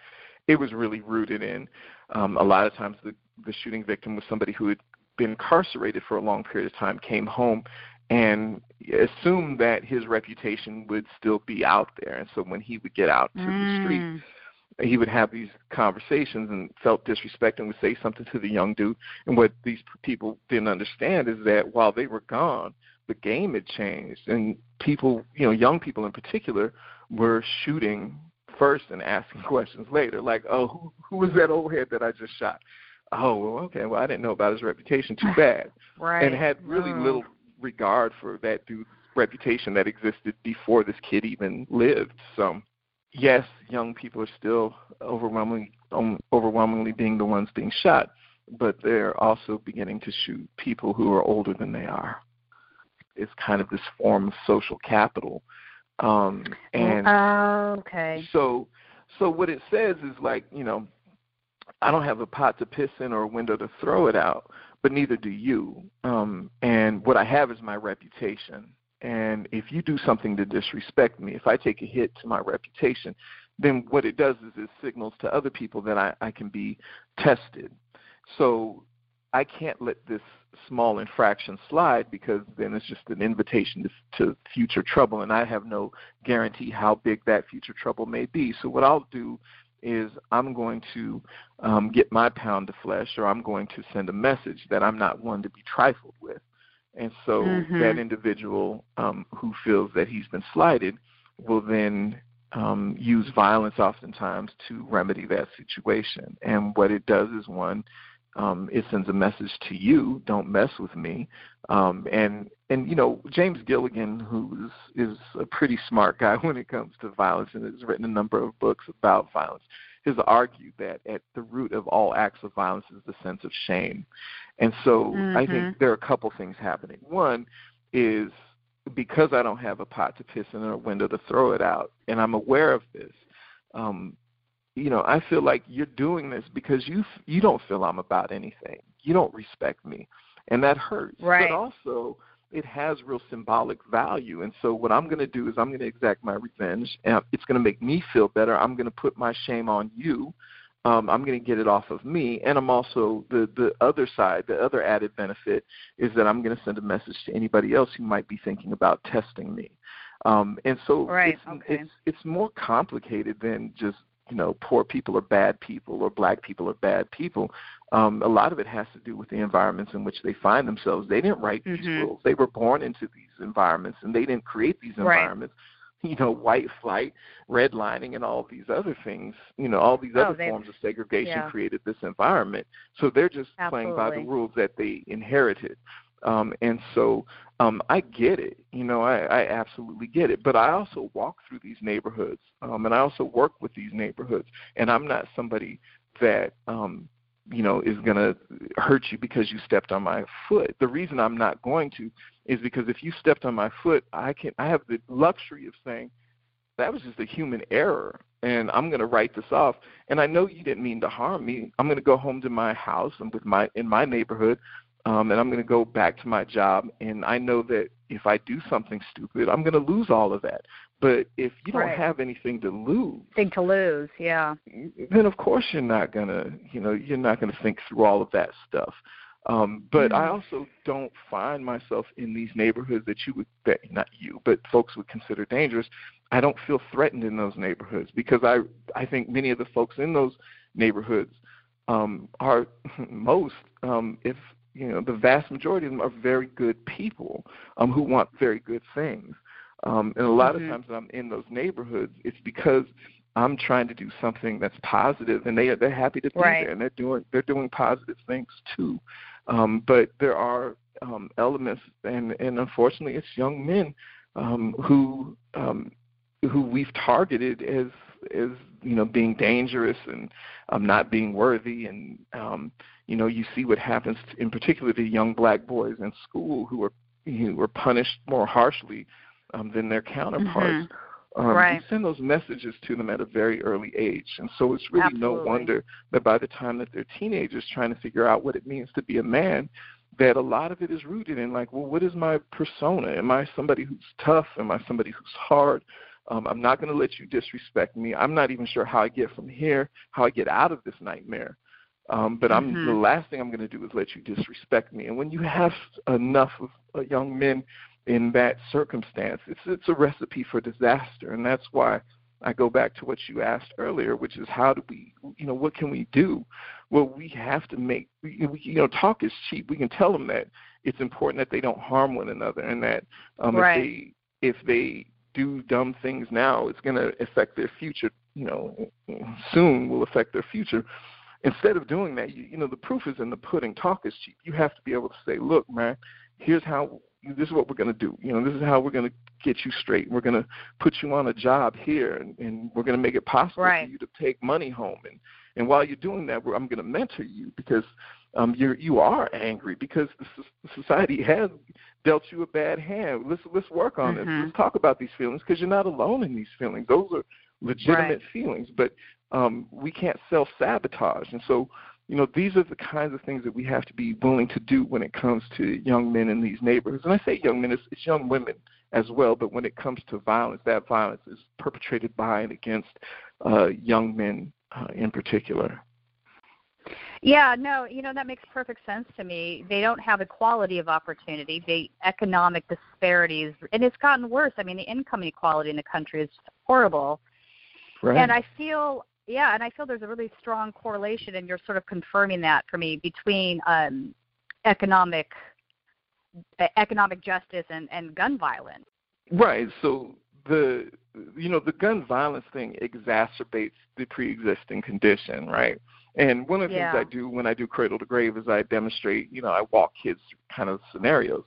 it was really rooted in a lot of times the shooting victim was somebody who had been incarcerated for a long period of time, came home, and assumed that his reputation would still be out there. And so when he would get out to the street, he would have these conversations and felt disrespect and would say something to the young dude. And what these people didn't understand is that while they were gone, the game had changed. And people, you know, young people in particular, were shooting first and asking questions later. Like, oh, who was that old head that I just shot? Oh, well, okay, well, I didn't know about his reputation. Too bad. Right. And had really little regard for that dude's reputation that existed before this kid even lived. So yes, young people are still overwhelmingly being the ones being shot, but they're also beginning to shoot people who are older than they are. It's kind of this form of social capital. So what it says is, like, you know, I don't have a pot to piss in or a window to throw it out, but neither do you. And what I have is my reputation. And if you do something to disrespect me, if I take a hit to my reputation, then what it does is it signals to other people that I can be tested. So I can't let this small infraction slide, because then it's just an invitation to future trouble, and I have no guarantee how big that future trouble may be. So what I'll do is I'm going to get my pound of flesh, or I'm going to send a message that I'm not one to be trifled with. And so that individual who feels that he's been slighted will then use violence oftentimes to remedy that situation. And what it does is, one, it sends a message to you, don't mess with me. And you know, James Gilligan, who is a pretty smart guy when it comes to violence and has written a number of books about violence, has argued that at the root of all acts of violence is the sense of shame. And so I think there are a couple things happening. One is, because I don't have a pot to piss in or a window to throw it out, and I'm aware of this, you know, I feel like you're doing this because you don't feel I'm about anything. You don't respect me. And that hurts. Right. But also, it has real symbolic value. And so what I'm going to do is I'm going to exact my revenge. And it's going to make me feel better. I'm going to put my shame on you. I'm going to get it off of me. And I'm also, the other side, the other added benefit is that I'm going to send a message to anybody else who might be thinking about testing me. And so it's more complicated than just, you know, poor people are bad people or black people are bad people. A lot of it has to do with the environments in which they find themselves. They didn't write these rules. They were born into these environments, and they didn't create these environments. Right. You know, white flight, redlining, and all these other things, you know, all these other forms of segregation created this environment. So they're just playing by the rules that they inherited. And so I get it, you know, I absolutely get it. But I also walk through these neighborhoods, and I also work with these neighborhoods. And I'm not somebody that, you know, is going to hurt you because you stepped on my foot. The reason I'm not going to is because if you stepped on my foot, I have the luxury of saying, that was just a human error, and I'm going to write this off. And I know you didn't mean to harm me. I'm going to go home to my house and in my neighborhood. And I'm going to go back to my job, and I know that if I do something stupid, I'm going to lose all of that. But if you don't have anything to lose, then of course you're not going to, you know, you're not going to think through all of that stuff. But I also don't find myself in these neighborhoods that not you, but folks would consider dangerous. I don't feel threatened in those neighborhoods, because I think many of the folks in those neighborhoods are most, you know, the vast majority of them are very good people who want very good things. And a lot of times when I'm in those neighborhoods, it's because I'm trying to do something that's positive, and they're happy to be there, and they're doing positive things too. But there are elements, and unfortunately, it's young men who we've targeted as you know, being dangerous and not being worthy, and you know, you see what happens in particular to young black boys in school who are punished more harshly than their counterparts. You send those messages to them at a very early age, and so it's really no wonder that by the time that they're teenagers trying to figure out what it means to be a man, that a lot of it is rooted in, like, well, what is my persona? Am I somebody who's tough? Am I somebody who's hard? I'm not going to let you disrespect me. I'm not even sure how I get out of this nightmare. But the last thing I'm going to do is let you disrespect me. And when you have enough of young men in that circumstance, it's a recipe for disaster. And that's why I go back to what you asked earlier, which is how do we, what can we do? Well, we have to make, talk is cheap. We can tell them that it's important that they don't harm one another, and that right. if they do dumb things now, it's going to affect their future, soon will affect their future. Instead of doing that, the proof is in the pudding. Talk is cheap. You have to be able to say, look, man, here's how, this is what we're going to do. This is how we're going to get you straight. We're going to put you on a job here, and we're going to make it possible right. for you to take money home. And while you're doing that, I'm going to mentor you, because you are angry, because the society has dealt you a bad hand. Let's work on mm-hmm. this. Let's talk about these feelings, because you're not alone in these feelings. Those are legitimate right. feelings, but we can't self-sabotage. And so, these are the kinds of things that we have to be willing to do when it comes to young men in these neighborhoods. And I say young men, it's young women as well, but when it comes to violence, that violence is perpetrated by and against young men in particular. Yeah, no, that makes perfect sense to me. They don't have equality of opportunity. The economic disparities, and it's gotten worse. I mean, the income inequality in the country is horrible. Right. And I feel there's a really strong correlation, and you're sort of confirming that for me, between economic justice and gun violence. Right. So the gun violence thing exacerbates the pre-existing condition, right? And one of the things I do when I do Cradle to Grave is I demonstrate, I walk kids through kind of scenarios,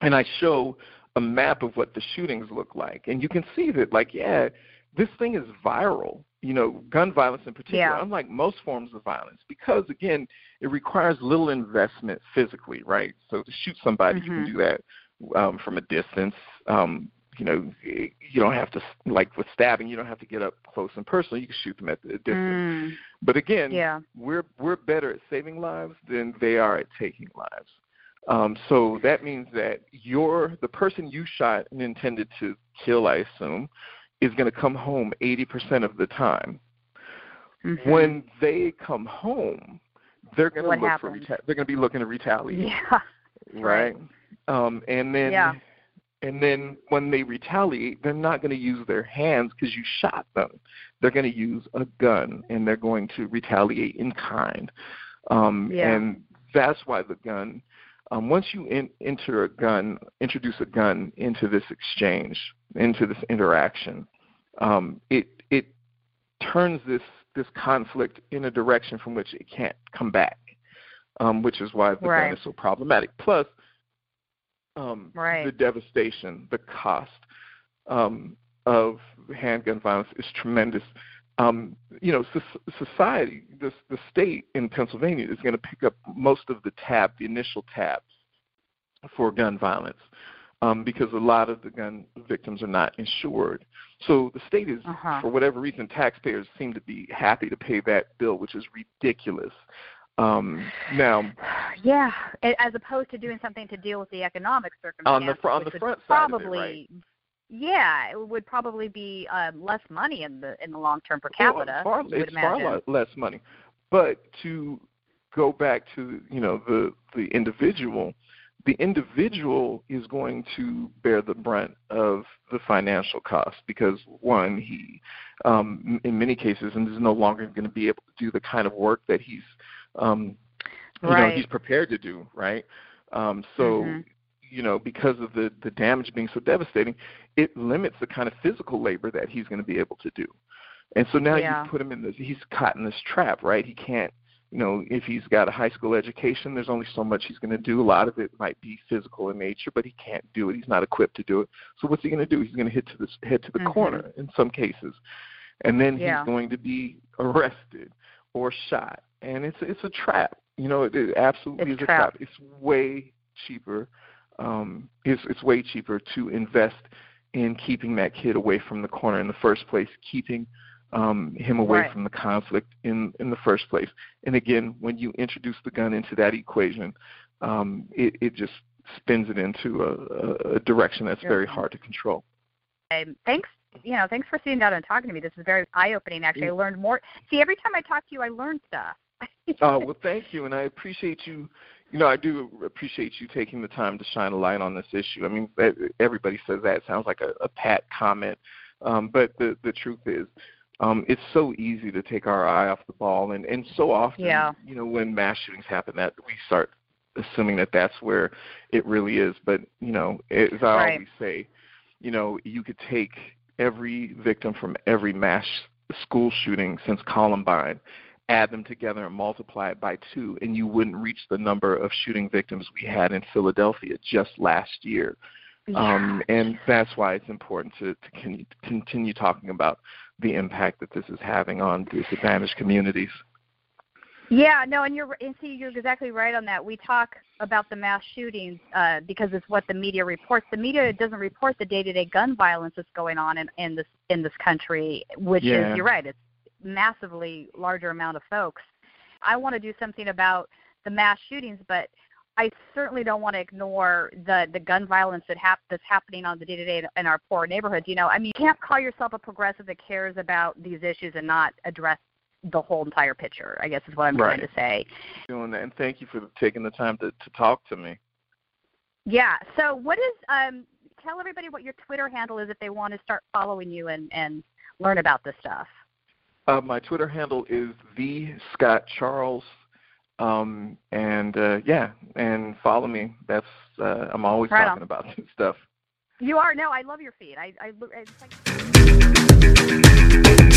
and I show a map of what the shootings look like, and you can see that, this thing is viral, gun violence in particular, unlike most forms of violence, because, again, it requires little investment physically, right? So to shoot somebody, mm-hmm. you can do that from a distance. You don't have to, like with stabbing, you don't have to get up close and personal. You can shoot them at the distance. Mm. But, again, we're better at saving lives than they are at taking lives. So that means that the person you shot and intended to kill, I assume, is going to come home 80% of the time. Mm-hmm. When they come home, they're going to they're going to be looking to retaliate. Yeah. Right? And then when they retaliate, they're not going to use their hands because you shot them. They're going to use a gun, and they're going to retaliate in kind. And that's why the gun. Once you introduce a gun into this exchange, into this interaction, it turns this conflict in a direction from which it can't come back, which is why the gun is so problematic. Plus, the devastation, the cost of handgun violence is tremendous. Society, the state in Pennsylvania is going to pick up most of the initial tab for gun violence because a lot of the gun victims are not insured. So the state is, for whatever reason, taxpayers seem to be happy to pay that bill, which is ridiculous. As opposed to doing something to deal with the economic circumstances. On the front side of it, right? Yeah, it would probably be less money in the long term per capita. Far less money. But to go back to the individual is going to bear the brunt of the financial cost because one, he in many cases is no longer going to be able to do the kind of work that he's he's prepared to do, right? Because of the damage being so devastating, it limits the kind of physical labor that he's going to be able to do. And so now you put him he's caught in this trap, right? He can't, if he's got a high school education, there's only so much he's going to do. A lot of it might be physical in nature, but he can't do it. He's not equipped to do it. So what's he going to do? He's going to head to the corner in some cases. And then he's going to be arrested or shot. And it's a trap. It absolutely is a trap. It's way cheaper. It's way cheaper to invest in keeping that kid away from the corner in the first place, keeping him away from the conflict in the first place. And again, when you introduce the gun into that equation, it just spins it into a direction that's very hard to control. Thanks. Thanks for sitting down and talking to me. This is very eye-opening. Actually, I learned more. See, every time I talk to you, I learn stuff. Oh, well, thank you, and I appreciate you. you know, I do appreciate you taking the time to shine a light on this issue. I mean, everybody says that. It sounds like a pat comment. But the truth is, it's so easy to take our eye off the ball. And so often, you know, when mass shootings happen, that we start assuming that that's where it really is. But, you know, as I always say, you know, you could take every victim from every mass school shooting since Columbine, add them together and multiply it by 2, and you wouldn't reach the number of shooting victims we had in Philadelphia just last year. Yeah. And that's why it's important to continue talking about the impact that this is having on disadvantaged communities. Yeah, no, and you're exactly right on that. We talk about the mass shootings because it's what the media reports. The media doesn't report the day-to-day gun violence that's going on in this country, which is, you're right, it's massively larger amount of folks. I want to do something about the mass shootings, but I certainly don't want to ignore the gun violence that's happening on the day-to-day in our poor neighborhoods. You know, I mean, you can't call yourself a progressive that cares about these issues and not address the whole entire picture, I guess is what I'm trying to say. And thank you for taking the time to talk to me. Yeah. So what is tell everybody what your Twitter handle is if they want to start following you and learn about this stuff. My Twitter handle is the Scott Charles, and follow me. That's I'm always talking about this stuff. You are. No, I love your feed. I it's like...